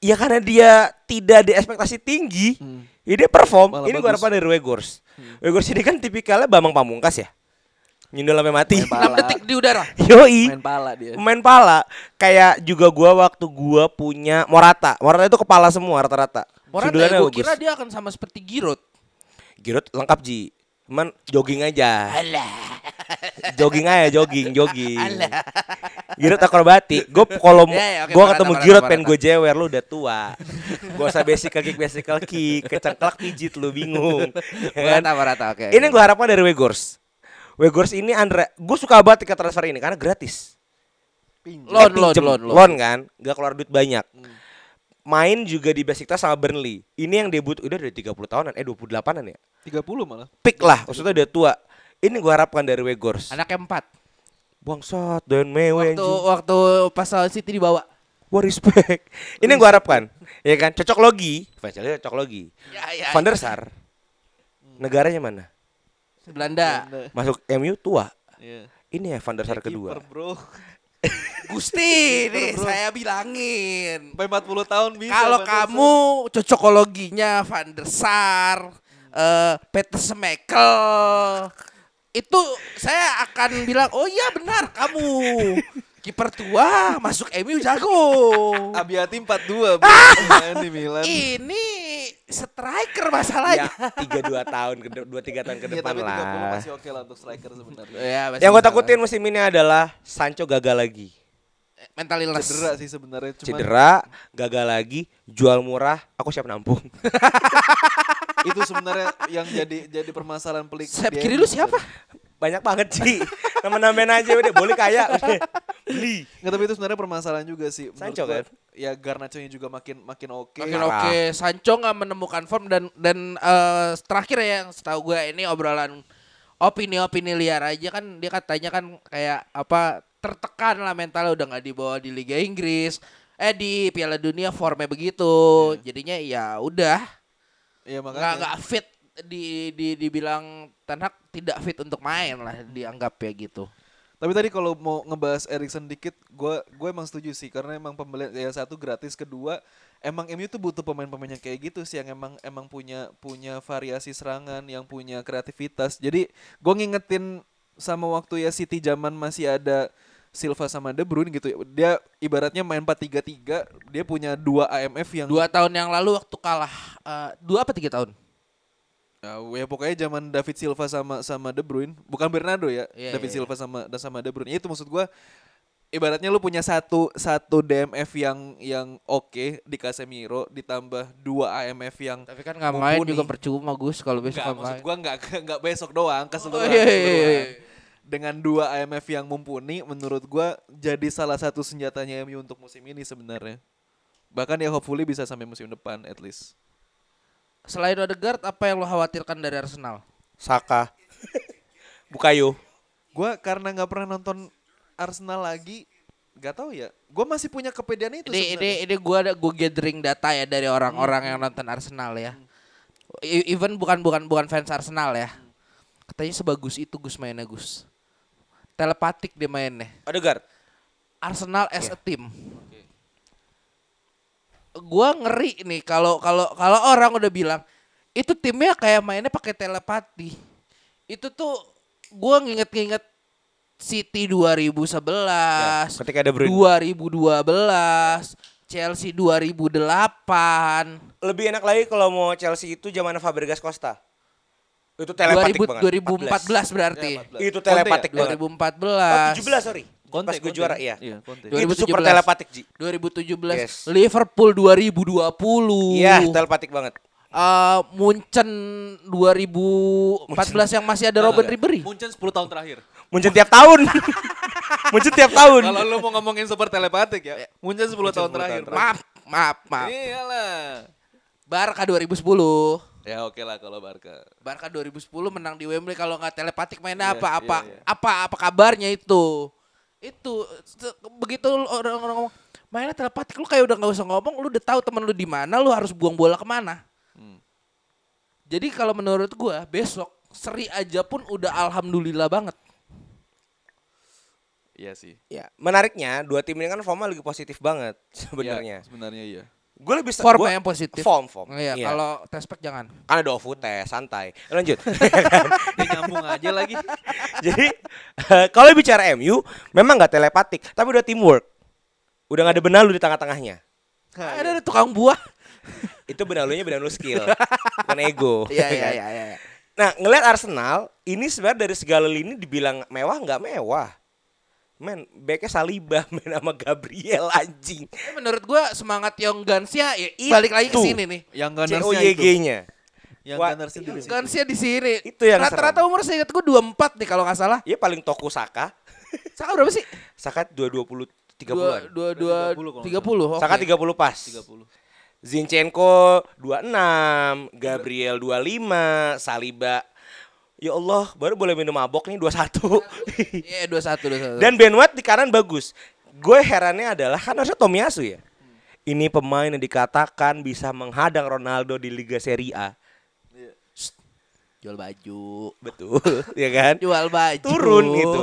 Ya karena dia tidak di ekspektasi tinggi, hmm. ya dia perform. Malah ini gua harapan dari Weghorst. Hmm. Weghorst ini kan tipikalnya Bambang Pamungkas ya. Nyundul sampai mati. enam detik di udara. Yoi. Main pala dia. Main pala. Kayak juga gua waktu gua punya Morata. Morata itu kepala semua rata-rata. Morata ya gua kira dia akan sama seperti Giroud. Giroud lengkap Ji. Cuman jogging aja. Alah. Jogging aja, jogging, jogging. Giroud akrobati. Gue kalau yeah, yeah, okay, gue ketemu Giroud pengen gue jewer, lu udah tua. Gak usah basic kick, basic kick, kecengklak pijit lu bingung. Rata rata oke. Ini gue harapkan dari Weghorst. Weghorst ini Andre, gue suka banget ke transfer ini karena gratis. Pinjam. Loan, eh, pinjem, loan, loan, loan kan, gak keluar duit banyak. Hmm. Main juga di Besiktas sama Burnley. Ini yang debut udah dari tiga puluh tahunan, eh dua puluh delapanan ya? tiga puluh malah. Pik lah, maksudnya udah tua. Ini gue harapkan dari Weghorst. Anaknya empat. Bangsat, dan mewe. Waktu anjing. Waktu pas lawan City dibawa. Wah, respect. Ini gue harapkan. Ya kan, cocok logi. Facialnya cocok logi. Ya, ya, Van der Sar. Negaranya mana? Belanda. Belanda. Masuk M U tua. Ya. Ini ya Van der Sar ya, kedua. Keeper, bro. Gusti nih saya bilangin empat puluh tahun bisa. Kalau kamu cocokologinya Van der Sar, uh, Peter Schmeichel, itu saya akan bilang oh iya benar kamu kiper tua masuk M U jago. Abiati empat dua di Milan. Ini striker masalahnya. Ya, tiga puluh dua tahun ke dua tiga tahun ke depan ya, lah. Tapi tiga puluh masih oke lah untuk striker sebenarnya. Ya, yang gue takutin musim ini adalah Sancho gagal lagi. Mental illness. Cedera sih sebenarnya cuman cedera, gagal lagi, jual murah, aku siap nampung. Itu sebenarnya yang jadi jadi permasalahan pelik. Sayap kiri lu siapa? Banyak banget sih. Nama-namain aja udah boleh kaya. Beli. Enggak, tapi itu sebenarnya permasalahan juga sih. Sancho kan? Ya Garnacho-nya juga makin makin oke. Makin oke. Okay. Sancho enggak menemukan form dan dan uh, terakhir ya yang setahu gue ini obrolan opini-opini liar aja kan dia katanya kan kayak apa tertekan lah mentalnya udah enggak dibawa di Liga Inggris. Eh di Piala Dunia formnya begitu. Yeah. Jadinya ya udah. Iya makanya. Enggak enggak fit di di dibilang Ten Hag tidak fit untuk main lah dianggap ya gitu. Tapi tadi kalau mau ngebahas Eriksen dikit, gue gue emang setuju sih karena emang pembelian ya satu gratis, kedua emang M U tuh butuh pemain-pemain yang kayak gitu sih yang emang emang punya punya variasi serangan, yang punya kreativitas. Jadi gue ngingetin sama waktu ya City zaman masih ada Silva sama De Bruyne gitu. Dia ibaratnya main empat tiga tiga, dia punya dua A M F yang dua tahun yang lalu waktu kalah dua uh, apa tiga tahun? Ya pokoknya zaman David Silva sama sama De Bruyne, bukan Bernardo ya. Yeah, David yeah, Silva sama sama De Bruyne. Itu maksud gue ibaratnya lu punya satu satu D M F yang yang oke okay, di Casemiro ditambah dua A M F yang tapi kan enggak main juga percuma Gus kalau besok enggak maksud gue enggak enggak besok doang keseluruhan. Oh, yeah, yeah, yeah. Dengan dua A M F yang mumpuni menurut gue jadi salah satu senjatanya M U untuk musim ini sebenarnya. Bahkan ya hopefully bisa sampai musim depan at least. Selain Odegaard, apa yang lo khawatirkan dari Arsenal? Saka. Bukayo. Gue karena gak pernah nonton Arsenal lagi, gak tahu ya. Gue masih punya kepedean itu sebenarnya. Ini, ini, ini gue ada gue gathering data ya dari orang-orang hmm. yang nonton Arsenal ya. Hmm. Even bukan bukan bukan fans Arsenal ya. Katanya sebagus itu Gus mainnya Gus. Telepatik dia mainnya. Odegaard. Arsenal as yeah. a team. Gua ngeri nih kalau kalau kalau orang udah bilang itu timnya kayak mainnya pakai telepati. Itu tuh gua nginget-nginget City dua ribu sebelas, ya, ketika ada Bruyne. dua ribu dua belas, Chelsea dua ribu delapan. Lebih enak lagi kalau mau Chelsea itu zaman Fabregas Costa. Itu telepatik dua ribu, banget. dua ribu empat belas berarti. Ya, itu telepatik ya? Banget. dua ribu empat belas. Oh, tujuh belas sorry. Konte, pas gue juara iya. Iya itu super telepatik Ji. dua ribu tujuh belas yes. Liverpool dua ribu dua puluh. Iya telepatik banget. Uh, Munchen dua ribu empat belas Munchen. Yang masih ada Robert nah, Ribery. Munchen sepuluh tahun terakhir. Munchen tiap tahun. Munchen tiap tahun. Kalau lu mau ngomongin super telepatik ya. Munchen sepuluh, Munchen sepuluh tahun, terakhir. tahun terakhir. Maaf, maaf, maaf. Iyalah. Barca dua ribu sepuluh. Ya oke okay lah kalau Barca. Barca dua ribu sepuluh menang di Wembley kalau enggak telepatik mainnya yeah, apa yeah, apa yeah. apa apa kabarnya itu. Itu begitu orang ngomong mainnya telepatik lu kayak udah nggak usah ngomong lu udah tahu teman lu di mana lu harus buang bola kemana hmm. Jadi kalau menurut gue besok seri aja pun udah alhamdulillah banget. Iya sih ya menariknya dua tim ini kan formnya lagi positif banget sebenarnya ya, sebenarnya iya gue lebih form gua, yang positif form form iya, iya. Kalau tespek jangan karena ada ofu tes santai lanjut dia nyambung aja lagi jadi uh, kalau bicara M U memang nggak telepatik tapi udah teamwork udah nggak ada benalu di tengah-tengahnya ada, ada tukang buah itu benalunya benalu skill bukan ego iya, iya, iya, iya. Nah, ngelihat Arsenal ini sebenarnya dari segala lini dibilang mewah nggak mewah. Men, backnya Saliba main sama Gabriel anjing. Menurut gua semangat Young Guns-nya ya, balik lagi ke sini nih. Young Gunners-nya C O Y G-nya. Yang Gunners-nya di sini. Guns-nya di sini. Itu yang rata-rata umur seingat gua dua puluh empat nih kalau nggak salah. Iya paling toko Saka. Saka berapa sih? Saka dua dua puluh tiga puluh. dua dua tiga puluh. Saka tiga puluh pas. tiga puluh. Zinchenko dua puluh enam, Gabriel dua puluh lima, Saliba ya Allah, baru boleh minum mabok nih dua puluh satu. Iya, dua puluh satu, dua puluh satu. Dan Ben White di kanan bagus. Gue herannya adalah kan harusnya Tomiyasu ya. Hmm. Ini pemain yang dikatakan bisa menghadang Ronaldo di Liga Serie A. Yeah. Jual baju. Betul, ya kan? Jual baju. Turun gitu.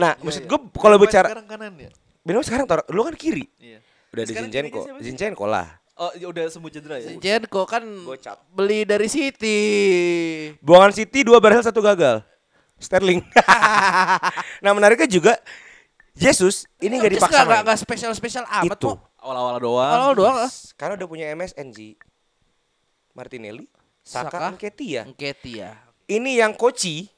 Nah, yeah, maksud gue yeah. kalau bicara sekarang kanan ya. Ben White sekarang taruh, lu kan kiri. Iya. Yeah. Udah ada Zinchenko. Zinchenko lah. Oh, ya udah sembuh cedera ya. Zinchenko kan Gocap. Beli dari City. Buangan City dua berhasil satu gagal. Sterling. Nah, menariknya juga Jesus ini enggak dipaksa. Enggak enggak spesial-spesial amat kok. Awal-awal doang. Awal-awal doang. Yes. Karena udah punya M S N G. Martinelli, Saka, Nketiah. Nketiah. Ini yang koci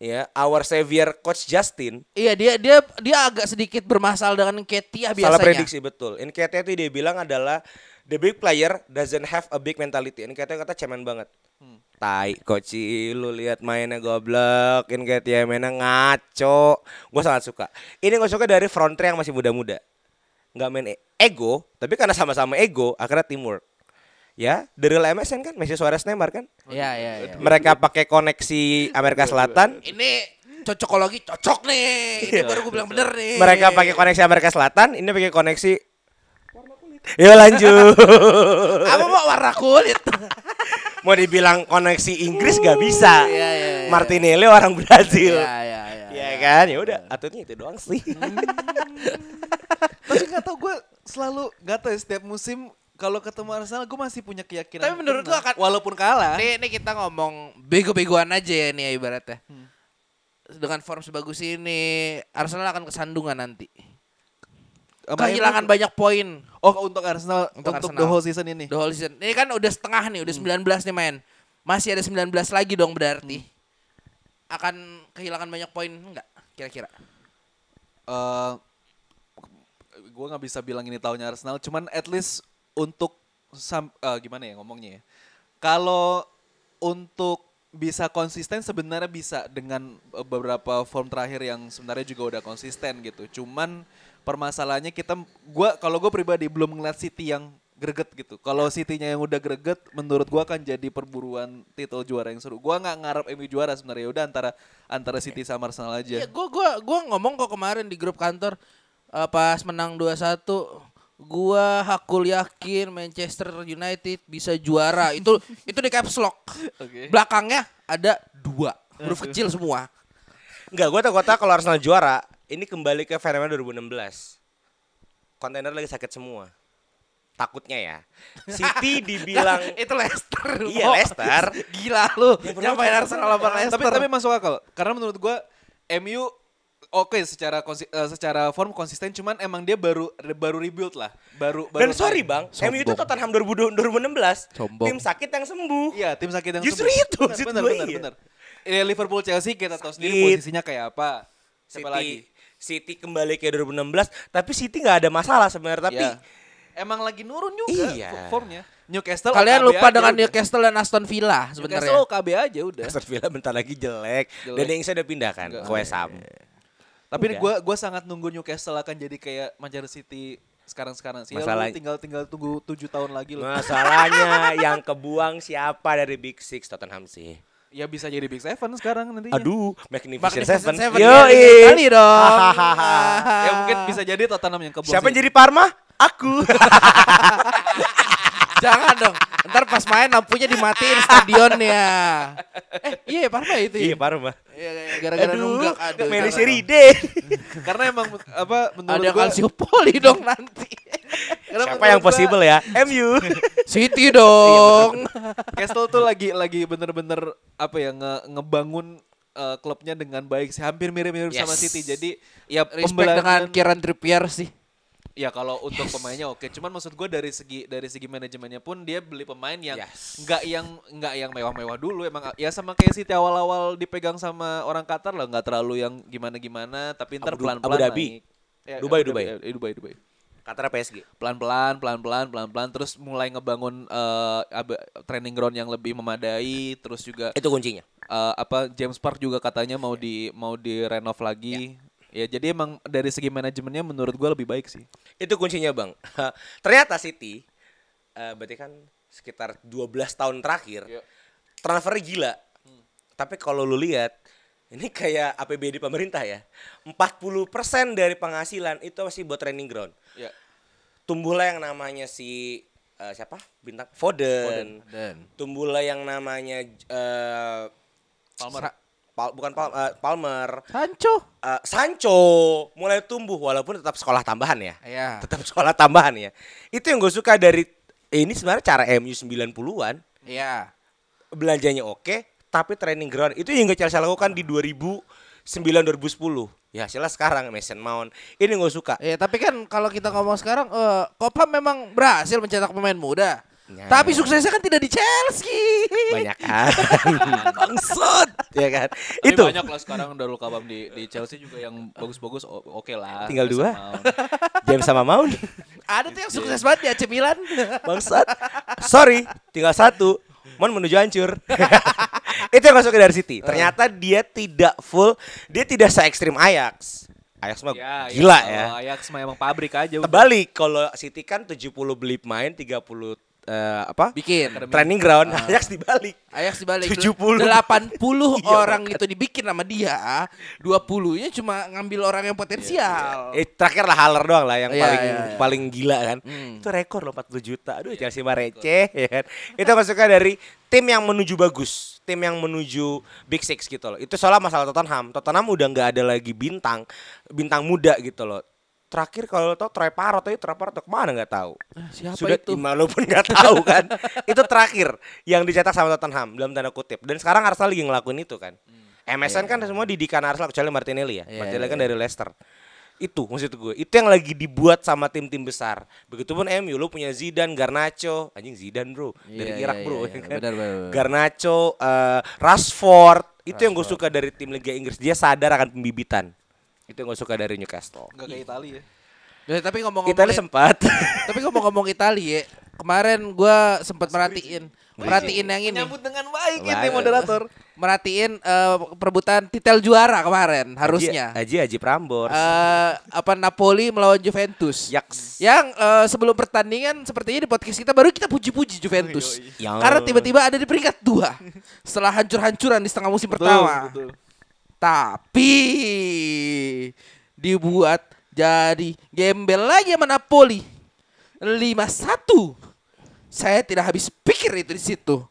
ya, our savior coach Justin. Iya, dia dia dia agak sedikit bermasalah dengan Nketiah biasanya. Salah prediksi betul. Nketiah itu dia bilang adalah the big player doesn't have a big mentality. Ini kata-kata cemen banget. Hmm. Tai, koci, lu lihat mainnya goblok. Ini kata mainnya ngaco. Gue sangat suka. Ini gue suka dari front three yang masih muda-muda. Gak main e- ego, tapi karena sama-sama ego, akhirnya teamwork. Ya, the real M S N kan, Messi, Suarez, Neymar kan. Iya, iya. Ya. Mereka pakai koneksi Amerika Selatan. Ini cocokologi cocok nih. Ini baru gue bilang bener nih. Mereka pakai koneksi Amerika Selatan. Ini pakai koneksi. Yuk lanjut. Apa mau warna kulit? Mau dibilang koneksi Inggris gak bisa. Iya, iya, iya. Martinelli orang Brazil. Iya, iya, iya. Iya kan? Ya udah, atutnya itu doang sih. Tapi gak tau gue selalu gak tau ya, setiap musim kalau ketemu Arsenal gue masih punya keyakinan. Tapi menurut gue akan walaupun kalah. Nih, nih kita ngomong bego-begoan aja ya nih ibaratnya. Hmm. Dengan form sebagus ini Arsenal akan kesandungan nanti. Kehilangan banyak poin. Oh, untuk Arsenal untuk, untuk Arsenal. The whole season ini. The whole season. Ini kan udah setengah nih, udah sembilan belas hmm. nih main. Masih ada sembilan belas lagi dong berarti. Hmm. Akan kehilangan banyak poin enggak kira-kira? Uh, gue enggak bisa bilang ini tahunnya Arsenal, cuman at least untuk uh, gimana ya ngomongnya ya. Kalau untuk bisa konsisten sebenarnya bisa dengan beberapa form terakhir yang sebenarnya juga udah konsisten gitu. Cuman permasalahannya kita, gua kalau gue pribadi belum ngeliat City yang greget gitu. Kalau City-nya yang udah greget, menurut gue akan jadi perburuan titel juara yang seru. Gue nggak ngarep M U juara sebenarnya. Udah antara antara City sama Arsenal aja. Iya, gue gue gue ngomong kok kemarin di grup kantor uh, pas menang dua satu, gue hakul yakin Manchester United bisa juara. Itu itu di caps lock. Okay. Belakangnya ada dua huruf kecil semua. Enggak, gue takutnya kalau Arsenal juara. Ini kembali ke fenomena dua ribu enam belas. Kontainer lagi sakit semua. Takutnya ya. City dibilang itu Leicester. Iya, Leicester. Gila lu. Nyampe Arsenal lawan Leicester. Tapi tapi masuk akal. Karena menurut gua M U oke okay, secara konsi- uh, secara form konsisten, cuman emang dia baru baru rebuild lah. Baru baru. Dan sorry Bang, sombong. M U itu Tottenham dua ribu enam belas. Sombong. Tim sakit yang sembuh. Iya, tim sakit yang Justru sembuh. Justru itu. Benar benar benar. Ya, Liverpool Chelsea kita tahu sendiri posisinya kayak apa. Siapa City. Lagi? City kembali ke dua ribu enam belas, tapi City nggak ada masalah sebenarnya. Tapi ya. Emang lagi nurun juga iya. formnya. Newcastle kalian lupa dengan udah. Newcastle dan Aston Villa sebenarnya. Newcastle O K B aja udah. Aston Villa bentar lagi jelek. jelek. Dan yang saya udah pindah kan ke West Ham. Tapi gue gue sangat nunggu Newcastle akan jadi kayak Manchester City sekarang-sekarang sih. Masalah... Tinggal-tinggal tunggu tujuh tahun lagi loh. Masalahnya yang kebuang siapa dari Big Six? Tottenham sih. Ya bisa jadi Big Seven sekarang nantinya. Aduh, Magnificent Seven. Seven. Yoi. Kali dong. Ya mungkin bisa jadi Tottenham yang kebuang. Siapa yang jadi Parma? Aku. Jangan dong. Ntar pas main lampunya dimatiin stadionnya. Eh iya Parma itu ya? Iya Parma. Iya, gara-gara nunggak. Aduh. Melisiride. Karena emang apa menurut gue. Ada Calciopoli dong nanti. Kenapa siapa yang possible ya? M U. City dong. Castle tuh lagi lagi bener-bener apa ya nge, ngebangun uh, klubnya dengan baik sih. Hampir mirip-mirip yes. sama City. Jadi ya respect pembelajaran dengan Kieran Trippier sih. Ya kalau untuk yes. pemainnya oke, okay. Cuman maksud gue dari segi dari segi manajemennya pun dia beli pemain yang nggak yes. yang nggak yang mewah-mewah dulu, emang ya sama kayak City awal-awal dipegang sama orang Qatar lah, nggak terlalu yang gimana-gimana, tapi ntar Abu, pelan-pelan Abu Dhabi. naik. Eh, Dubai, Dubai, Dubai, Dubai, Dubai. Qatar P S G. Pelan-pelan, pelan-pelan, pelan-pelan, terus mulai ngebangun uh, training ground yang lebih memadai, terus juga itu kuncinya. Uh, apa James Park juga katanya mau di mau direnov lagi. Yeah. Ya jadi emang dari segi manajemennya menurut gue lebih baik sih. Itu kuncinya bang. Ternyata City, uh, berarti kan sekitar dua belas tahun terakhir yeah. transfernya gila. Hmm. Tapi kalau lu lihat, ini kayak A P B D pemerintah ya. empat puluh persen dari penghasilan itu masih buat training ground. Yeah. Tumbuhlah yang namanya si uh, siapa bintang Foden. Foden. Tumbuhlah yang namanya uh, Palmer. Sa- Pal, bukan Pal, uh, Palmer, Sancho, uh, Sancho mulai tumbuh walaupun tetap sekolah tambahan ya, yeah. tetap sekolah tambahan ya. Itu yang gue suka dari eh, ini sebenarnya cara M U sembilan puluhan, yeah. belanjanya oke, okay, tapi training ground itu yang Chelsea lakukan di dua ribu sembilan dua ribu sepuluh. Ya hasilnya sekarang Mason Mount, ini gue suka. Ya yeah, tapi kan kalau kita ngomong sekarang, uh, Kopa memang berhasil mencetak pemain muda. Ya. Tapi suksesnya kan tidak di Chelsea. Banyak kan. Bangsat, ya kan. Tapi itu banyak lah sekarang udah lu kabam di di Chelsea juga yang bagus-bagus oke okay lah. Tinggal dua. James sama Mount. Ada tuh yang sukses banget di A C Milan. Bangsat. Sorry, tinggal satu. Mount menuju hancur. Itu yang masuknya dari City. Ternyata dia tidak full, dia tidak se-ekstrim Ajax. Ajax mah ya, gila ya. ya. Ajax mah emang pabrik aja. Terbalik kalau City kan tujuh puluh beli pemain, tiga puluh Uh, apa? Bikin training ground. Uh, Ajax dibalik. Ajax dibalik. tujuh puluh delapan puluh orang itu dibikin sama dia. dua puluh-nya cuma ngambil orang yang potensial. Yeah, yeah. Eh terakhir lah Haller doang lah yang yeah, paling yeah, yeah. paling gila kan. Hmm. Itu rekor loh empat puluh juta. Aduh yeah, Chelsea mah receh ya kan. Itu masuknya dari tim yang menuju bagus, tim yang menuju Big Six gitu loh. Itu soal masalah Tottenham. Tottenham udah enggak ada lagi bintang bintang muda gitu loh. Terakhir kalau tau Troy Parrott itu Troy Parrott kemana nggak tahu. Siapa Sudah, itu? Walaupun nggak tahu kan. Itu terakhir yang dicetak sama Tottenham dalam tanda kutip. Dan sekarang Arsenal lagi ngelakuin itu kan. Hmm. M S N yeah. kan semua didikan Arsenal kecuali Martinelli ya. Yeah, Martinelli yeah. kan dari Leicester. Itu maksud gue. Itu yang lagi dibuat sama tim-tim besar. Begitupun M U lu punya Zidane, Garnacho, anjing Zidane bro yeah, dari Irak yeah, bro. Yeah, yeah. Kan? Benar, benar, benar. Garnacho, uh, Rashford. Itu Rashford. Yang gue suka dari tim Liga Inggris. Dia sadar akan pembibitan. Itu yang gue suka dari Newcastle. Gak kayak Itali ya. Ya tapi ngomong-ngomong Itali ya, sempat. Tapi ngomong-ngomong Itali ya, kemarin gue sempat merhatiin merhatiin yang ini. Nyambut dengan baik ini moderator. Merhatiin uh, perebutan titel juara kemarin harusnya. Haji Haji Prambors. Uh, apa Napoli melawan Juventus. Yaks. Yang uh, sebelum pertandingan sepertinya di podcast kita baru kita puji-puji Juventus. Yoi, yoi. Karena tiba-tiba ada di peringkat dua setelah hancur-hancuran di setengah musim betul, pertama. Betul. Tapi dibuat jadi gembel lagi sama Napoli lima satu. Saya tidak habis pikir itu di situ.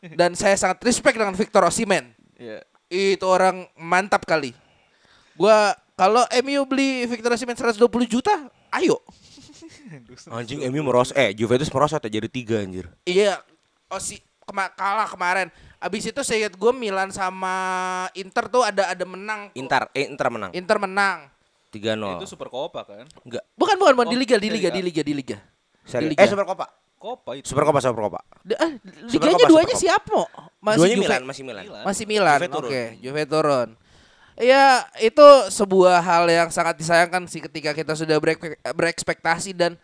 Dan saya sangat respect dengan Victor Osimhen. Yeah. Itu orang mantap kali. Gua kalau M U beli Victor Osimhen seratus dua puluh juta, ayo. Anjing M U merosot, eh Juventus merosot ya jadi tiga anjir. Iya, Osi kema- kalah kemarin. Abis itu saya lihat gue Milan sama Inter tuh ada ada menang. Inter, eh Inter menang. Inter menang. tiga nol. Itu Super Copa kan? Enggak. Bukan bukan, bukan. Oh, di Liga, di Liga, di Liga, di Liga. Di Liga. Eh Super Copa. Copa itu. Super Copa, Super Copa. D- eh, liganya duanya siapa? Masih Milan, masih Milan. Masih Milan. Juve turun. Oke, Juve turun. Ya, itu sebuah hal yang sangat disayangkan sih ketika kita sudah berek- berekspektasi dan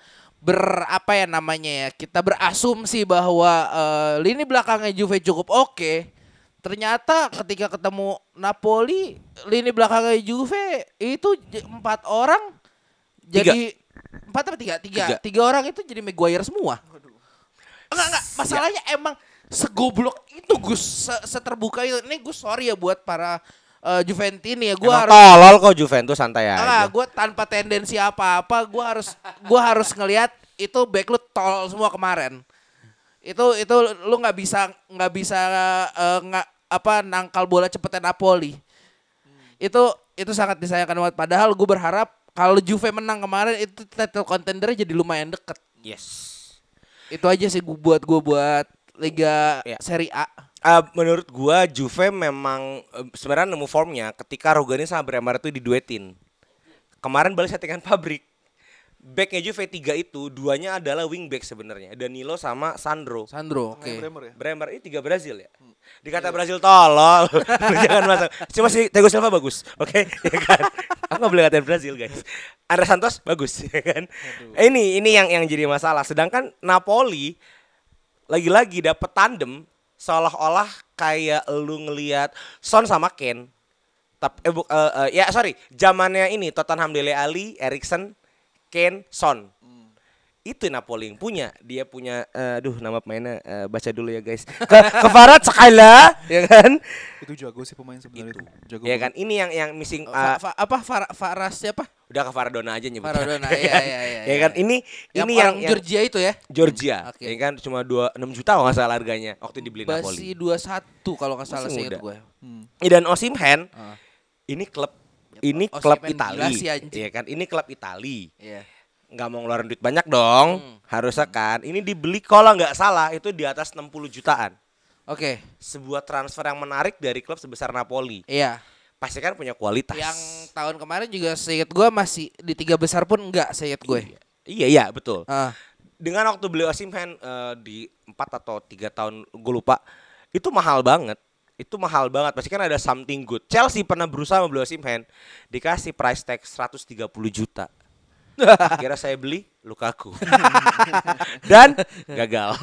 berapa ya namanya ya, kita berasumsi bahwa uh, lini belakangnya Juve cukup oke. Okay. Ternyata ketika ketemu Napoli, lini belakangnya Juve itu empat orang jadi empat apa tiga? tiga tiga tiga orang itu jadi Maguire semua. Enggak enggak masalahnya ya. Emang segoblok itu Gus, seterbuka itu. Ini Gus sorry ya buat para Uh, Juventini ya, gue harus tolol kok Juventus santai aja. Ah, gue tanpa tendensi apa-apa, gue harus gue harus ngelihat itu back lu tolol semua kemarin. Itu itu lu nggak bisa nggak bisa uh, nggak apa nangkal bola cepetnya Napoli. Hmm. Itu itu sangat disayangkan banget. Padahal gue berharap kalau Juve menang kemarin itu title contendernya jadi lumayan deket. Yes. Itu aja sih gue buat gue buat Liga yeah. Serie A. Uh, menurut gua Juve memang uh, sebenarnya nemu formnya ketika Rugani sama Bremer itu diduetin. Kemarin balik settingan pabrik. backnya Juve tiga itu, duanya adalah wingback sebenarnya, Danilo sama Sandro. Sandro, oke. Okay. Bremer, ya? Bremer ini tiga Brazil ya. Hmm. Dikata yeah. Brazil tolol, jangan masuk. Cuma si Thiago Silva bagus, oke? Okay? Ya kan? Aku nggak boleh ngatain Brazil guys. Andrés Santos bagus, ya kan? Aduh. Ini ini yang yang jadi masalah. Sedangkan Napoli lagi-lagi dapet tandem seolah-olah kayak lu ngelihat Son sama Kane. Tapi eh, bu, uh, uh, ya sorry, zamannya ini Tottenham Dele Alli, Eriksen, Kane, Son. Hmm. Itu Napoli yang punya. Dia punya, uh, aduh nama pemainnya, uh, baca dulu ya guys. Ke, ke Farad Sekala, ya kan? Itu jago sih pemain sebenarnya itu. itu. Jago ya kan? Ini yang yang missing. Uh, fa, fa, apa, Far, Faras siapa? Udah ke Faradona aja nyebutnya. Faradona, ya, ya, ya, ya, ya kan? Ini yang ini yang, yang Georgia itu ya? Georgia, hmm, okay. Ya kan? Cuma dua, enam juta kalau nggak salah harganya waktu dibeli Napoli. Basi dua puluh satu kalau nggak salah sih itu gue. Hmm. Dan Osimhen, uh. ini klub. Ini Osimhen klub Itali, ya kan? Ini klub Itali, yeah. Nggak mau ngeluarin duit banyak dong, hmm. harusnya kan. Ini dibeli kalau nggak salah itu di atas enam puluh jutaan. Oke, okay. Sebuah transfer yang menarik dari klub sebesar Napoli. Iya, yeah. Pasti kan punya kualitas. Yang tahun kemarin juga seingat gue masih di tiga besar pun nggak seingat gue. Iya, iya betul. Uh. Dengan waktu beli Osimhen uh, di empat atau tiga tahun gue lupa, itu mahal banget. Itu mahal banget, pasti kan ada something good. Chelsea pernah berusaha membeli Osimhen, dikasih price tag seratus tiga puluh juta. Kira saya beli Lukaku. Dan gagal.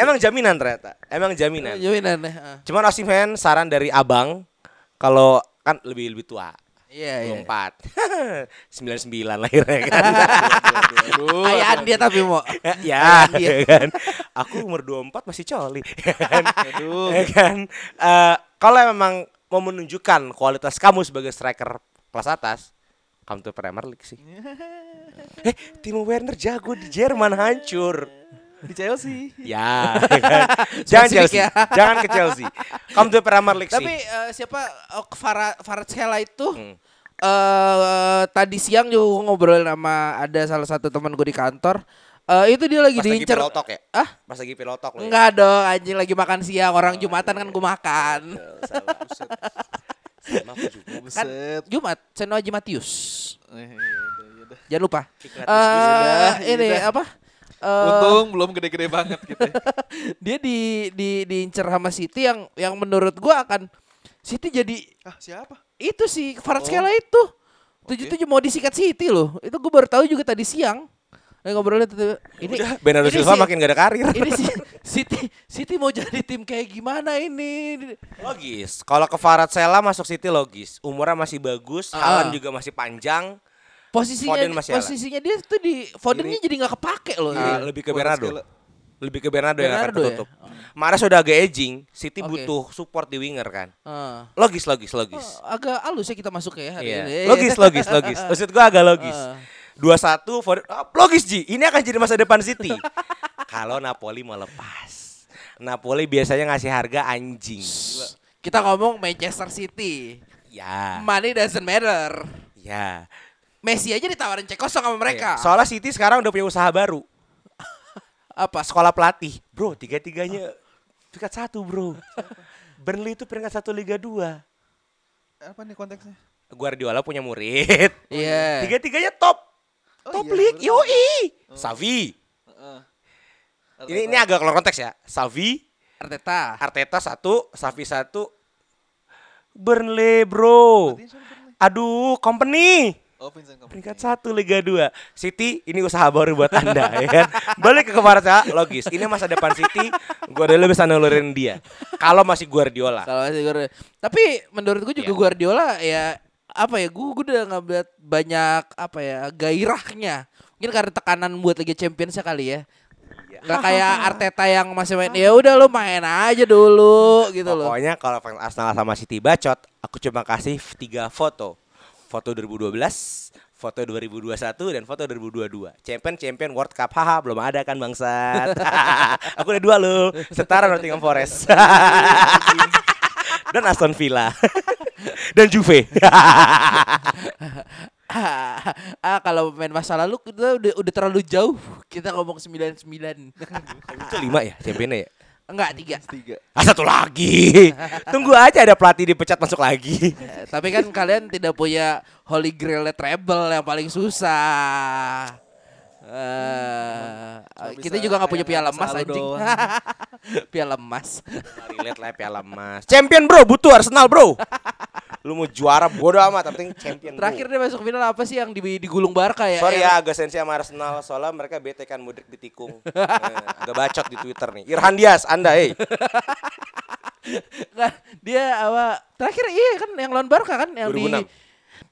Emang jaminan ternyata. Emang jaminan. Jaminan. Cuman Osimhen saran dari abang, kalau kan lebih lebih tua. Iya, yeah, dua puluh empat. Yeah. sembilan puluh sembilan lahirnya kan. Ayaan dia tapi mau. Ya, ya kan. Aku umur dua puluh empat masih coli. Ya kan? Aduh. Ya kan? Uh, kalau memang mau menunjukkan kualitas kamu sebagai striker kelas atas, come to Premier League sih. Eh, Timo Werner jago di Jerman hancur. Di Chelsea. Ya, ya kan? Jangan Chelsea. Ya. Jangan ke Chelsea. Come to Premier League sih. Tapi uh, siapa oh, Kvaratskhelia itu hmm. uh, tadi siang juga ngobrol sama ada salah satu teman gue di kantor. Uh, itu dia lagi diincer. Pas lagi pilotok ya? Ah? Pas lagi pilotok loh ya? Enggak dong, anjing lagi makan siang. Orang oh, Jumatan iya. Kan gue makan. Sama aku juga. Kan Jumat, Seno Haji Matius. Jangan lupa. Uh, ini apa? Uh, Untung belum gede-gede banget gitu. Dia di di diincer sama City yang yang menurut gua akan City jadi ah, siapa? Itu si Kvaratskhelia oh. itu. tujuh puluh tujuh okay. Mau disikat City loh. Itu gua baru tahu juga tadi siang. Nah, ngobrolnya tuh ini Bernardo Silva si, makin gak ada karir. Ini si, City City mau jadi tim kayak gimana ini? Logis. Kalau Kvaratskhelia masuk City logis. Umurnya masih bagus, uh. Haaland juga masih panjang. Posisinya di, posisinya dia tuh di Fodennya jadi nggak kepake loh. Nah, lebih ke Bernardo, lebih ke Bernardo, Bernardo yang akan tertutup. Ya? Oh. Mahrez sudah agak aging, City okay. butuh support di winger kan. Uh. Logis, logis, logis. Oh, agak halus ya kita masuk ya hari yeah. ini. Logis, logis, logis. Maksud gua agak logis. Dua uh. satu, Foden. Oh, logis Ji. Ini akan jadi masa depan City. Kalau Napoli mau lepas, Napoli biasanya ngasih harga anjing. Kita ngomong Manchester City. Ya. Yeah. Money doesn't matter. Ya. Yeah. Messi aja ditawarin cek kosong sama mereka. Iya. Soalnya City sekarang udah punya usaha baru. Apa? Sekolah pelatih. Bro, tiga-tiganya peringkat satu bro. Burnley itu peringkat satu Liga dua. Apa nih konteksnya? Guardiola punya murid. Iya. Yeah. Tiga-tiganya top. Oh, top iya, league. Yoi. Oh. Xavi. Uh, ini, ini agak keluar konteks ya. Xavi. Arteta. Arteta satu. Xavi satu. Burnley bro. Aduh, company. Oh, peringkat satu Liga dua. City ini usaha baru buat Anda ya kan. Balik ke Kvaratskhelia logis. Ini masa depan City, Guardiola bisa nulurin dia. Kalau masih Guardiola. Kalau masih Guardiola. Tapi menurut gue juga yeah. Guardiola ya apa ya? Gue gue udah ngeliat banyak apa ya gairahnya. Mungkin karena tekanan buat Liga Champions ya kali ya. Gak kayak Arteta yang masih main. Ya udah lu main aja dulu gitu loh. Pokoknya kalau fans Arsenal sama City bacot, aku cuma kasih tiga foto. Foto dua ribu dua belas, foto dua ribu dua puluh satu, dan foto dua ribu dua puluh dua. Champion, champion, World Cup, haha, belum ada kan bangsat. Aku udah dua loh, setara Nottingham Forest. Dan Aston Villa. Dan Juve. Ah, ah, kalau main masa lalu kita udah, udah terlalu jauh. Kita ngomong sembilan puluh sembilan. Itu lima ya championnya ya? Enggak, tiga. tiga. Ah, satu lagi. Tunggu aja ada pelatih dipecat masuk lagi. Ya, tapi kan kalian tidak punya holy grail treble yang paling susah. Uh, kita juga nggak punya piala emas anjing. Piala emas. Relate lah piala emas. Champion bro, butuh Arsenal bro. Lu mau juara bodo amat, penting champion. Terakhir dia masuk final apa sih yang digulung Barca ya? Sorry ya, agak sensi sama Arsenal soalnya mereka bete kan Modric ditikung. eh, agak bacot di Twitter nih. Irhan Diaz, Anda eh. Nah, dia apa? Terakhir iya kan yang lawan Barca kan yang dua ribu enam di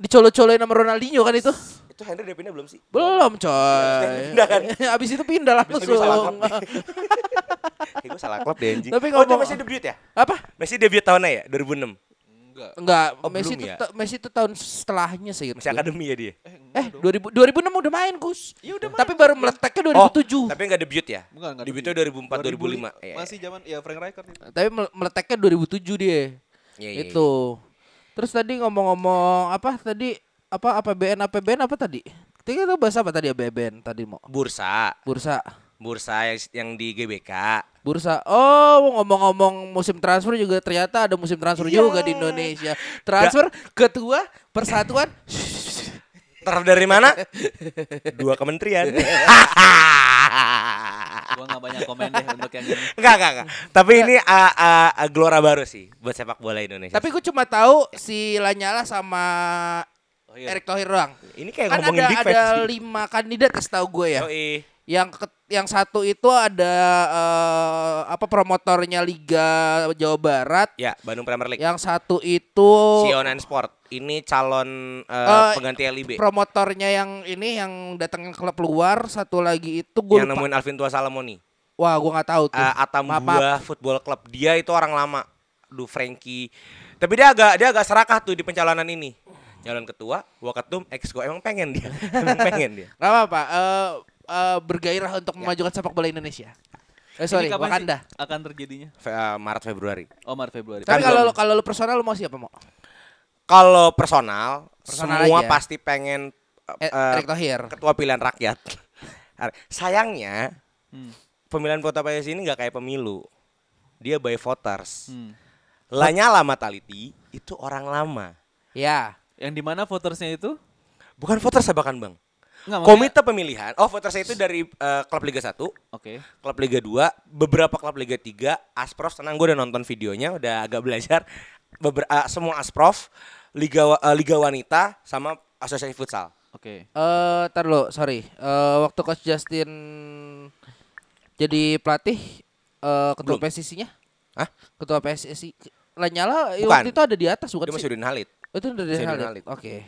dicolo-coloin sama Ronaldinho kan itu. Itu Henry udah pindah belum sih? Belum coy. Pindah kan? Abis itu pindah langsung. Abis itu salah klub. Kayak gue salah klub deh anjing. Tapi oh dia Messi debut ya? Apa? Messi debut tahunnya ya? dua ribu enam? Enggak. Enggak. Oh, Messi itu ya? Messi itu tahun setelahnya sih. Masih akademi ya dia? Eh, eh dua ribu, dua ribu enam udah main Gus. Iya udah main. Tapi baru meletaknya dua ribu tujuh. Oh, tapi gak debut ya? Enggak, enggak. Debutnya dua ribu empat, dua ribu lima. dua ribu lima. Ya, masih zaman ya Frank Rijkaard. Tapi meletaknya dua ribu tujuh dia. Iya, iya. Itu. Terus tadi ngomong-ngomong apa tadi? Apa A P B N A P B N apa tadi? Kita bahas apa tadi A P B N tadi mau? Bursa. Bursa. Bursa yang, yang di G B K. Bursa. Oh, ngomong-ngomong musim transfer juga ternyata ada musim transfer yeah. juga di Indonesia. Transfer da- ketua persatuan. Transfer dari mana? Dua kementerian. Gua enggak banyak komen deh untuk yang ini. Enggak, enggak, enggak. Tapi ini uh, uh, gelora baru sih buat sepak bola Indonesia. Tapi gua cuma tahu si Lanyala sama Erick Thohir doang. Ini kayak kan ngomongin big face. Ada lima kandidat setahu gue ya. Yoi. Yang ke, yang satu itu ada uh, apa promotornya Liga Jawa Barat. Ya, Bandung Premier League. Yang satu itu Sionan Sport. Ini calon uh, uh, pengganti L I B. Promotornya yang ini yang datangin klub luar. Satu lagi itu gue yang lupa. Nemuin Alvin Tua Salamoni. Wah, gue nggak tahu tuh. Uh, Atambua Football Club. Dia itu orang lama. Duh, Frankie. Tapi dia agak dia agak serakah tuh di pencalonan ini. Calon ketua, waketum, exco emang pengen dia, emang pengen dia. Gak apa-apa, uh, uh, bergairah untuk ya. Memajukan sepak bola Indonesia. Eh, sorry, Wakanda. Akan terjadinya? Fe- uh, Maret Februari. Oh Maret Februari. Tapi kalau kalau lu personal lu mau siapa mau? Kalau personal, personal, semua aja. Pasti pengen uh, Erick Thohir, ketua pilihan rakyat. Sayangnya hmm. pemilihan kota Payas ini nggak kayak pemilu, dia by voters. Hmm. Lanyala Mataliti itu orang lama. Ya. Yang di mana votersnya itu? Bukan voters bahkan bang. Nggak, komite pemilihan. Oh votersnya itu dari uh, klub Liga satu, okay. Klub Liga dua, beberapa klub Liga tiga. Asprof tenang gue udah nonton videonya, udah agak belajar. Beber- uh, semua Asprof, Liga uh, Liga Wanita, sama Asosiasi Futsal. Oke. Okay. Uh, Ntar lo, sorry. Uh, waktu Coach Justin jadi pelatih, uh, ketua P S S I-nya? Hah? Ketua P S S I. Lanyala bukan. Waktu itu ada di atas bukan dia sih? Dia masih udah Halid. Itu dari Halid. Oke.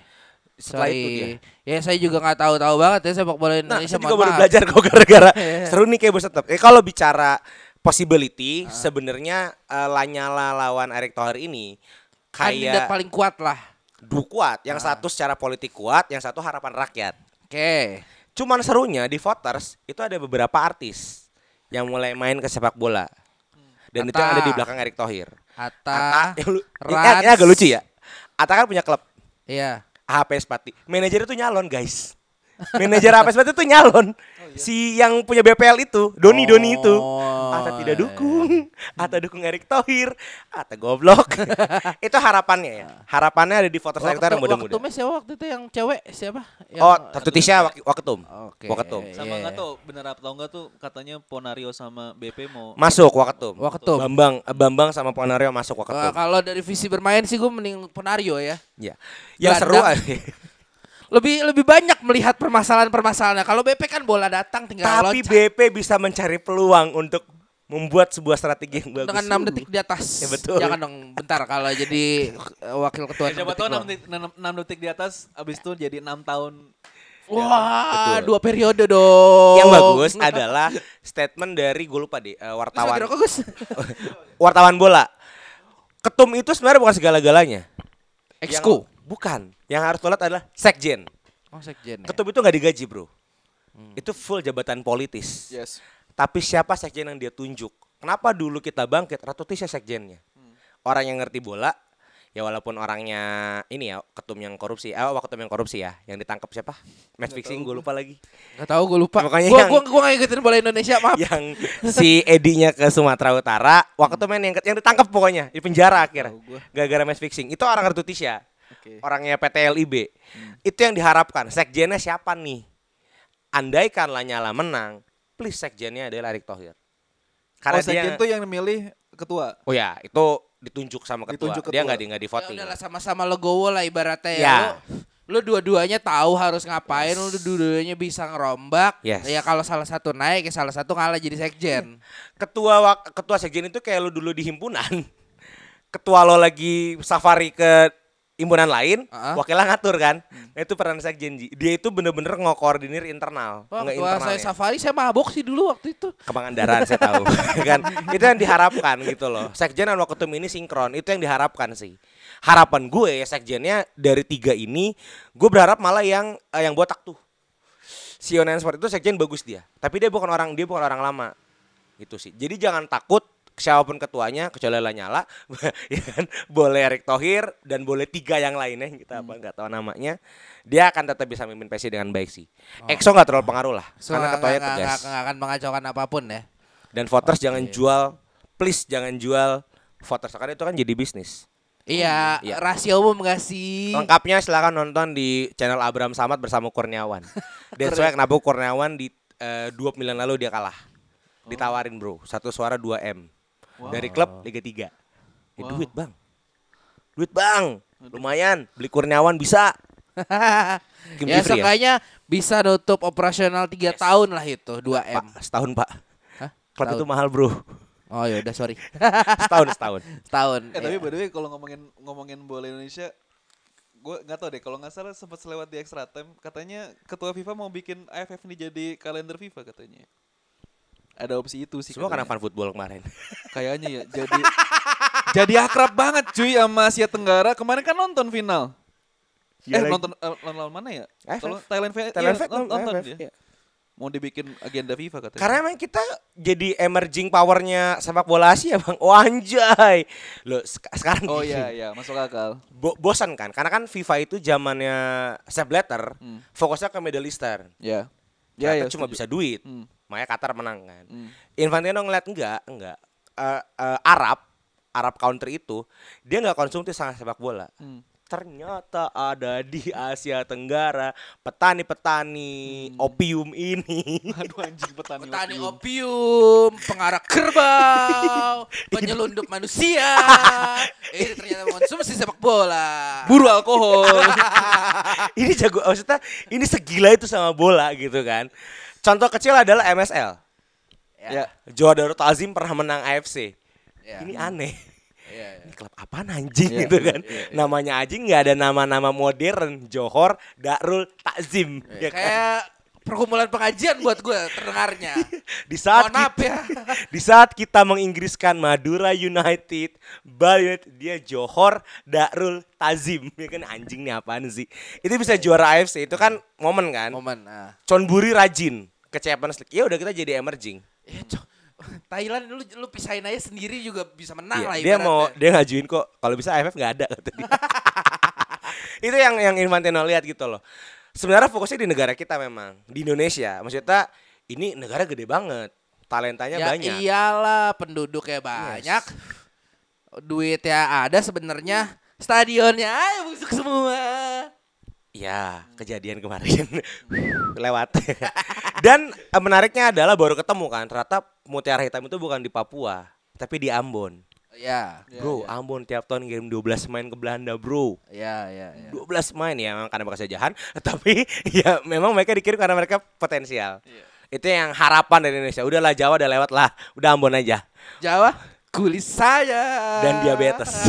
Setelah itu dia. Ya saya juga enggak tahu-tahu banget ya sepak bola Indonesia. Nah, saya juga baru belajar kok gara-gara seru nih kayak bersetep. Eh kalau bicara possibility ah. sebenarnya uh, Lanyala lawan Erick Thohir ini kayak kandidat paling kuat lah. Du kuat, yang ah. satu secara politik kuat, yang satu harapan rakyat. Oke. Okay. Cuman serunya di voters itu ada beberapa artis yang mulai main ke sepak bola. Dan Atta. Itu yang ada di belakang Erick Thohir. Atta. Atta. Ini agak lucu ya. Atta kan punya klub. Iya. H P S Pati. Manajer itu nyalon, guys. Manajer H P S Pati itu nyalon. Oh, iya. Si yang punya B P L itu, Doni oh, Doni itu. Atta tidak dukung. Iya. Atta dukung Erick Thohir. Atta goblok. Itu harapannya ya. Harapannya ada di foto saya yang muda-muda. Waketumnya siapa waktu itu yang cewek siapa? Yang oh, Tatu Tisha wak- Waketum. Okay. Waketum. Sama enggak yeah. tuh bener atau enggak tuh katanya Ponario sama B P mau masuk Waketum. Waketum. Bambang Bambang sama Ponario masuk Waketum. Uh, kalau dari visi bermain sih gue mending Ponario ya. Iya. Yang seru lebih lebih banyak melihat permasalahan-permasalahannya. Kalau B P kan bola datang tinggal loncat. Tapi B P bisa mencari peluang untuk membuat sebuah strategi yang bagus. Dengan enam detik di atas. Ya betul. Jangan dong bentar kalau jadi wakil ketua. Ya, coba tuh enam detik di atas abis itu jadi enam tahun. Wah, betul. Dua periode dong. Yang bagus adalah statement dari gue lupa deh uh, wartawan. Wartawan bola. Ketum itu sebenarnya bukan segala-galanya. Exco. Bukan, yang harus tolak adalah sekjen. Oh sekjen. Ketum ya? Itu nggak digaji bro, hmm. itu full jabatan politis. Yes. Tapi siapa sekjen yang dia tunjuk? Kenapa dulu kita bangkit? Ratu Tisha sekjennya, hmm. orang yang ngerti bola, ya walaupun orangnya ini ya ketum yang korupsi, eh ketum yang korupsi ya, yang ditangkap siapa? Match gak fixing, gue lupa lagi. Gak tahu gue lupa. Makanya gue gue gue ngikutin bola Indonesia maaf. Yang si Edinya ke Sumatera Utara, waktumen yang yang ditangkap pokoknya di penjara akhirnya. Gara-gara match fixing. Itu orang Artutis ya. Okay. Orangnya P T L I B. Hmm. Itu yang diharapkan. Sekjennya siapa nih? Andaikan Lanyala menang, please sekjennya adalah Erick Thohir. Karena oh, sekjen dia... tuh yang memilih ketua. Oh ya, itu ditunjuk sama ketua. Ditunjuk ketua. Dia enggak di enggak di voting. Ya udahlah sama-sama legowo lah ibaratnya ya. ya. Lu, lu dua-duanya tahu harus ngapain, yes. Lu dua-duanya bisa ngerombak. Yes. Ya kalau salah satu naik, ya salah satu ngalah jadi sekjen. Ketua ketua sekjen itu kayak lu dulu di himpunan. Ketua lo lagi safari ke himpunan lain, uh-huh. wakilnya ngatur kan. Nah itu peran sekjen. Dia itu bener-bener ngokoordinir internal. Wah, enggak internal. Saya ya. Safari saya mabok sih dulu waktu itu. Kepangandaran saya tahu. Kan itu yang diharapkan gitu loh. Sekjen dan waketum ini sinkron, itu yang diharapkan sih. Harapan gue sekjennya dari tiga ini, gue berharap malah yang eh, yang botak tuh. Si Onan Sport itu sekjen bagus dia, tapi dia bukan orang dia bukan orang lama. Gitu sih. Jadi jangan takut siapapun ketuanya kecuali Lanyala ya kan, boleh Erick Thohir dan boleh tiga yang lainnya kita hmm. apa nggak tahu namanya, dia akan tetap bisa memimpin P S I dengan baik sih. Oh. Exo nggak terlalu pengaruh lah, so, karena ketuanya gak, tegas nggak akan mengacaukan apapun ya, dan voters okay. jangan jual, please jangan jual voters karena itu kan jadi bisnis. Iya, ya. Rahasia umum gak sih? Lengkapnya silakan nonton di channel Abram Samad bersama Kurniawan. That's why kenapa Kurniawan di uh, dua pemilihan lalu dia kalah, oh. ditawarin bro satu suara dua M. Wow. Dari klub Liga tiga. Ya, wow. Duit bang, duit bang, lumayan beli Kurniawan bisa. Ya seenggaknya ya? Bisa nutup operasional tiga yes. tahun lah itu dua M. Pak, setahun pak. Hah? Klub setahun. Itu mahal bro. Oh ya udah sorry. Setahun setahun. Setahun. Eh, ya. Tapi by the way kalau ngomongin ngomongin bola Indonesia, gue nggak tahu deh kalau nggak salah sempat selewat di extra time katanya ketua FIFA mau bikin A F F ini jadi kalender FIFA katanya. Ada opsi itu sih. Semua karena fan football kemarin. Kayaknya ya. Jadi jadi akrab banget cuy sama Asia Tenggara. Kemarin kan nonton final. Ya, eh lagi. nonton uh, lawan mana ya? Kalau Thailand Thailand, Thailand ya, nonton, nonton dia. Ya. Mau dibikin agenda FIFA katanya. Karena emang kita jadi emerging powernya sepak bola Asia bang. Oh anjay. Loh sekarang. Oh iya iya masuk akal. Bo- bosan kan? Karena kan FIFA itu zamannya Sepp Blatter hmm. fokusnya ke Middle Eastern. Iya. Ya, ya, cuma setuju. Bisa duit. Hmm. Makanya Qatar menang kan. Hmm. Infantino ngeliat enggak, enggak. Uh, uh, Arab, Arab country itu dia enggak konsumtif sama sepak bola. Hmm. Ternyata ada di Asia Tenggara petani-petani hmm. opium ini. Aduh anjing petani. Petani opium, pengarak kerbau, penyelundup manusia. Ini ternyata mengonsumsi sepak bola. Buru alkohol. Ini jago maksudnya ini segila itu sama bola gitu kan. Contoh kecil adalah M S L. Ya. Joao Darul Azim pernah menang A F C. Ya. Ini aneh. Yeah, yeah. Ini klub apaan anjing yeah, gitu kan yeah, yeah. Namanya anjing gak ada nama-nama modern. Johor, Darul, Takzim yeah. ya kan? Kayak perkumpulan pengajian buat gue terdengarnya. Di saat kita, ya. Di saat kita menginggriskan Madura United, Bali United, dia Johor, Darul, Takzim ya kan, anjing nih apaan sih. Itu bisa yeah. juara A F C, itu kan momen kan momen, ah. Chonburi rajin ke Champions League. Ya udah kita jadi emerging ya yeah, Thailand lu lu pisahin aja sendiri juga bisa menang yeah, lah ibaratnya. Dia mau dia ngajuin kok kalau bisa A F F enggak ada kata dia. Itu yang yang Infantino lihat gitu loh. Sebenarnya fokusnya di negara kita memang, di Indonesia. Maksudnya ini negara gede banget, talentanya ya, banyak. Ya iyalah, penduduknya banyak. Yes. Duitnya ada sebenarnya, stadionnya ayo busuk semua. Ya, kejadian kemarin lewat. Dan menariknya adalah baru ketemu kan, ternyata Mutiara Hitam itu bukan di Papua, tapi di Ambon. Ya, yeah, bro, yeah, yeah. Ambon tiap tahun ngirim dua belas main ke Belanda, bro. Ya, yeah, ya, yeah, yeah. dua belas main ya, memang karena bekas jajahan, tapi ya memang mereka dikirim karena mereka potensial. Yeah. Itu yang harapan dari Indonesia. Udahlah Jawa udah lewat lah, udah Ambon aja. Jawa, kulis saya dan diabetes.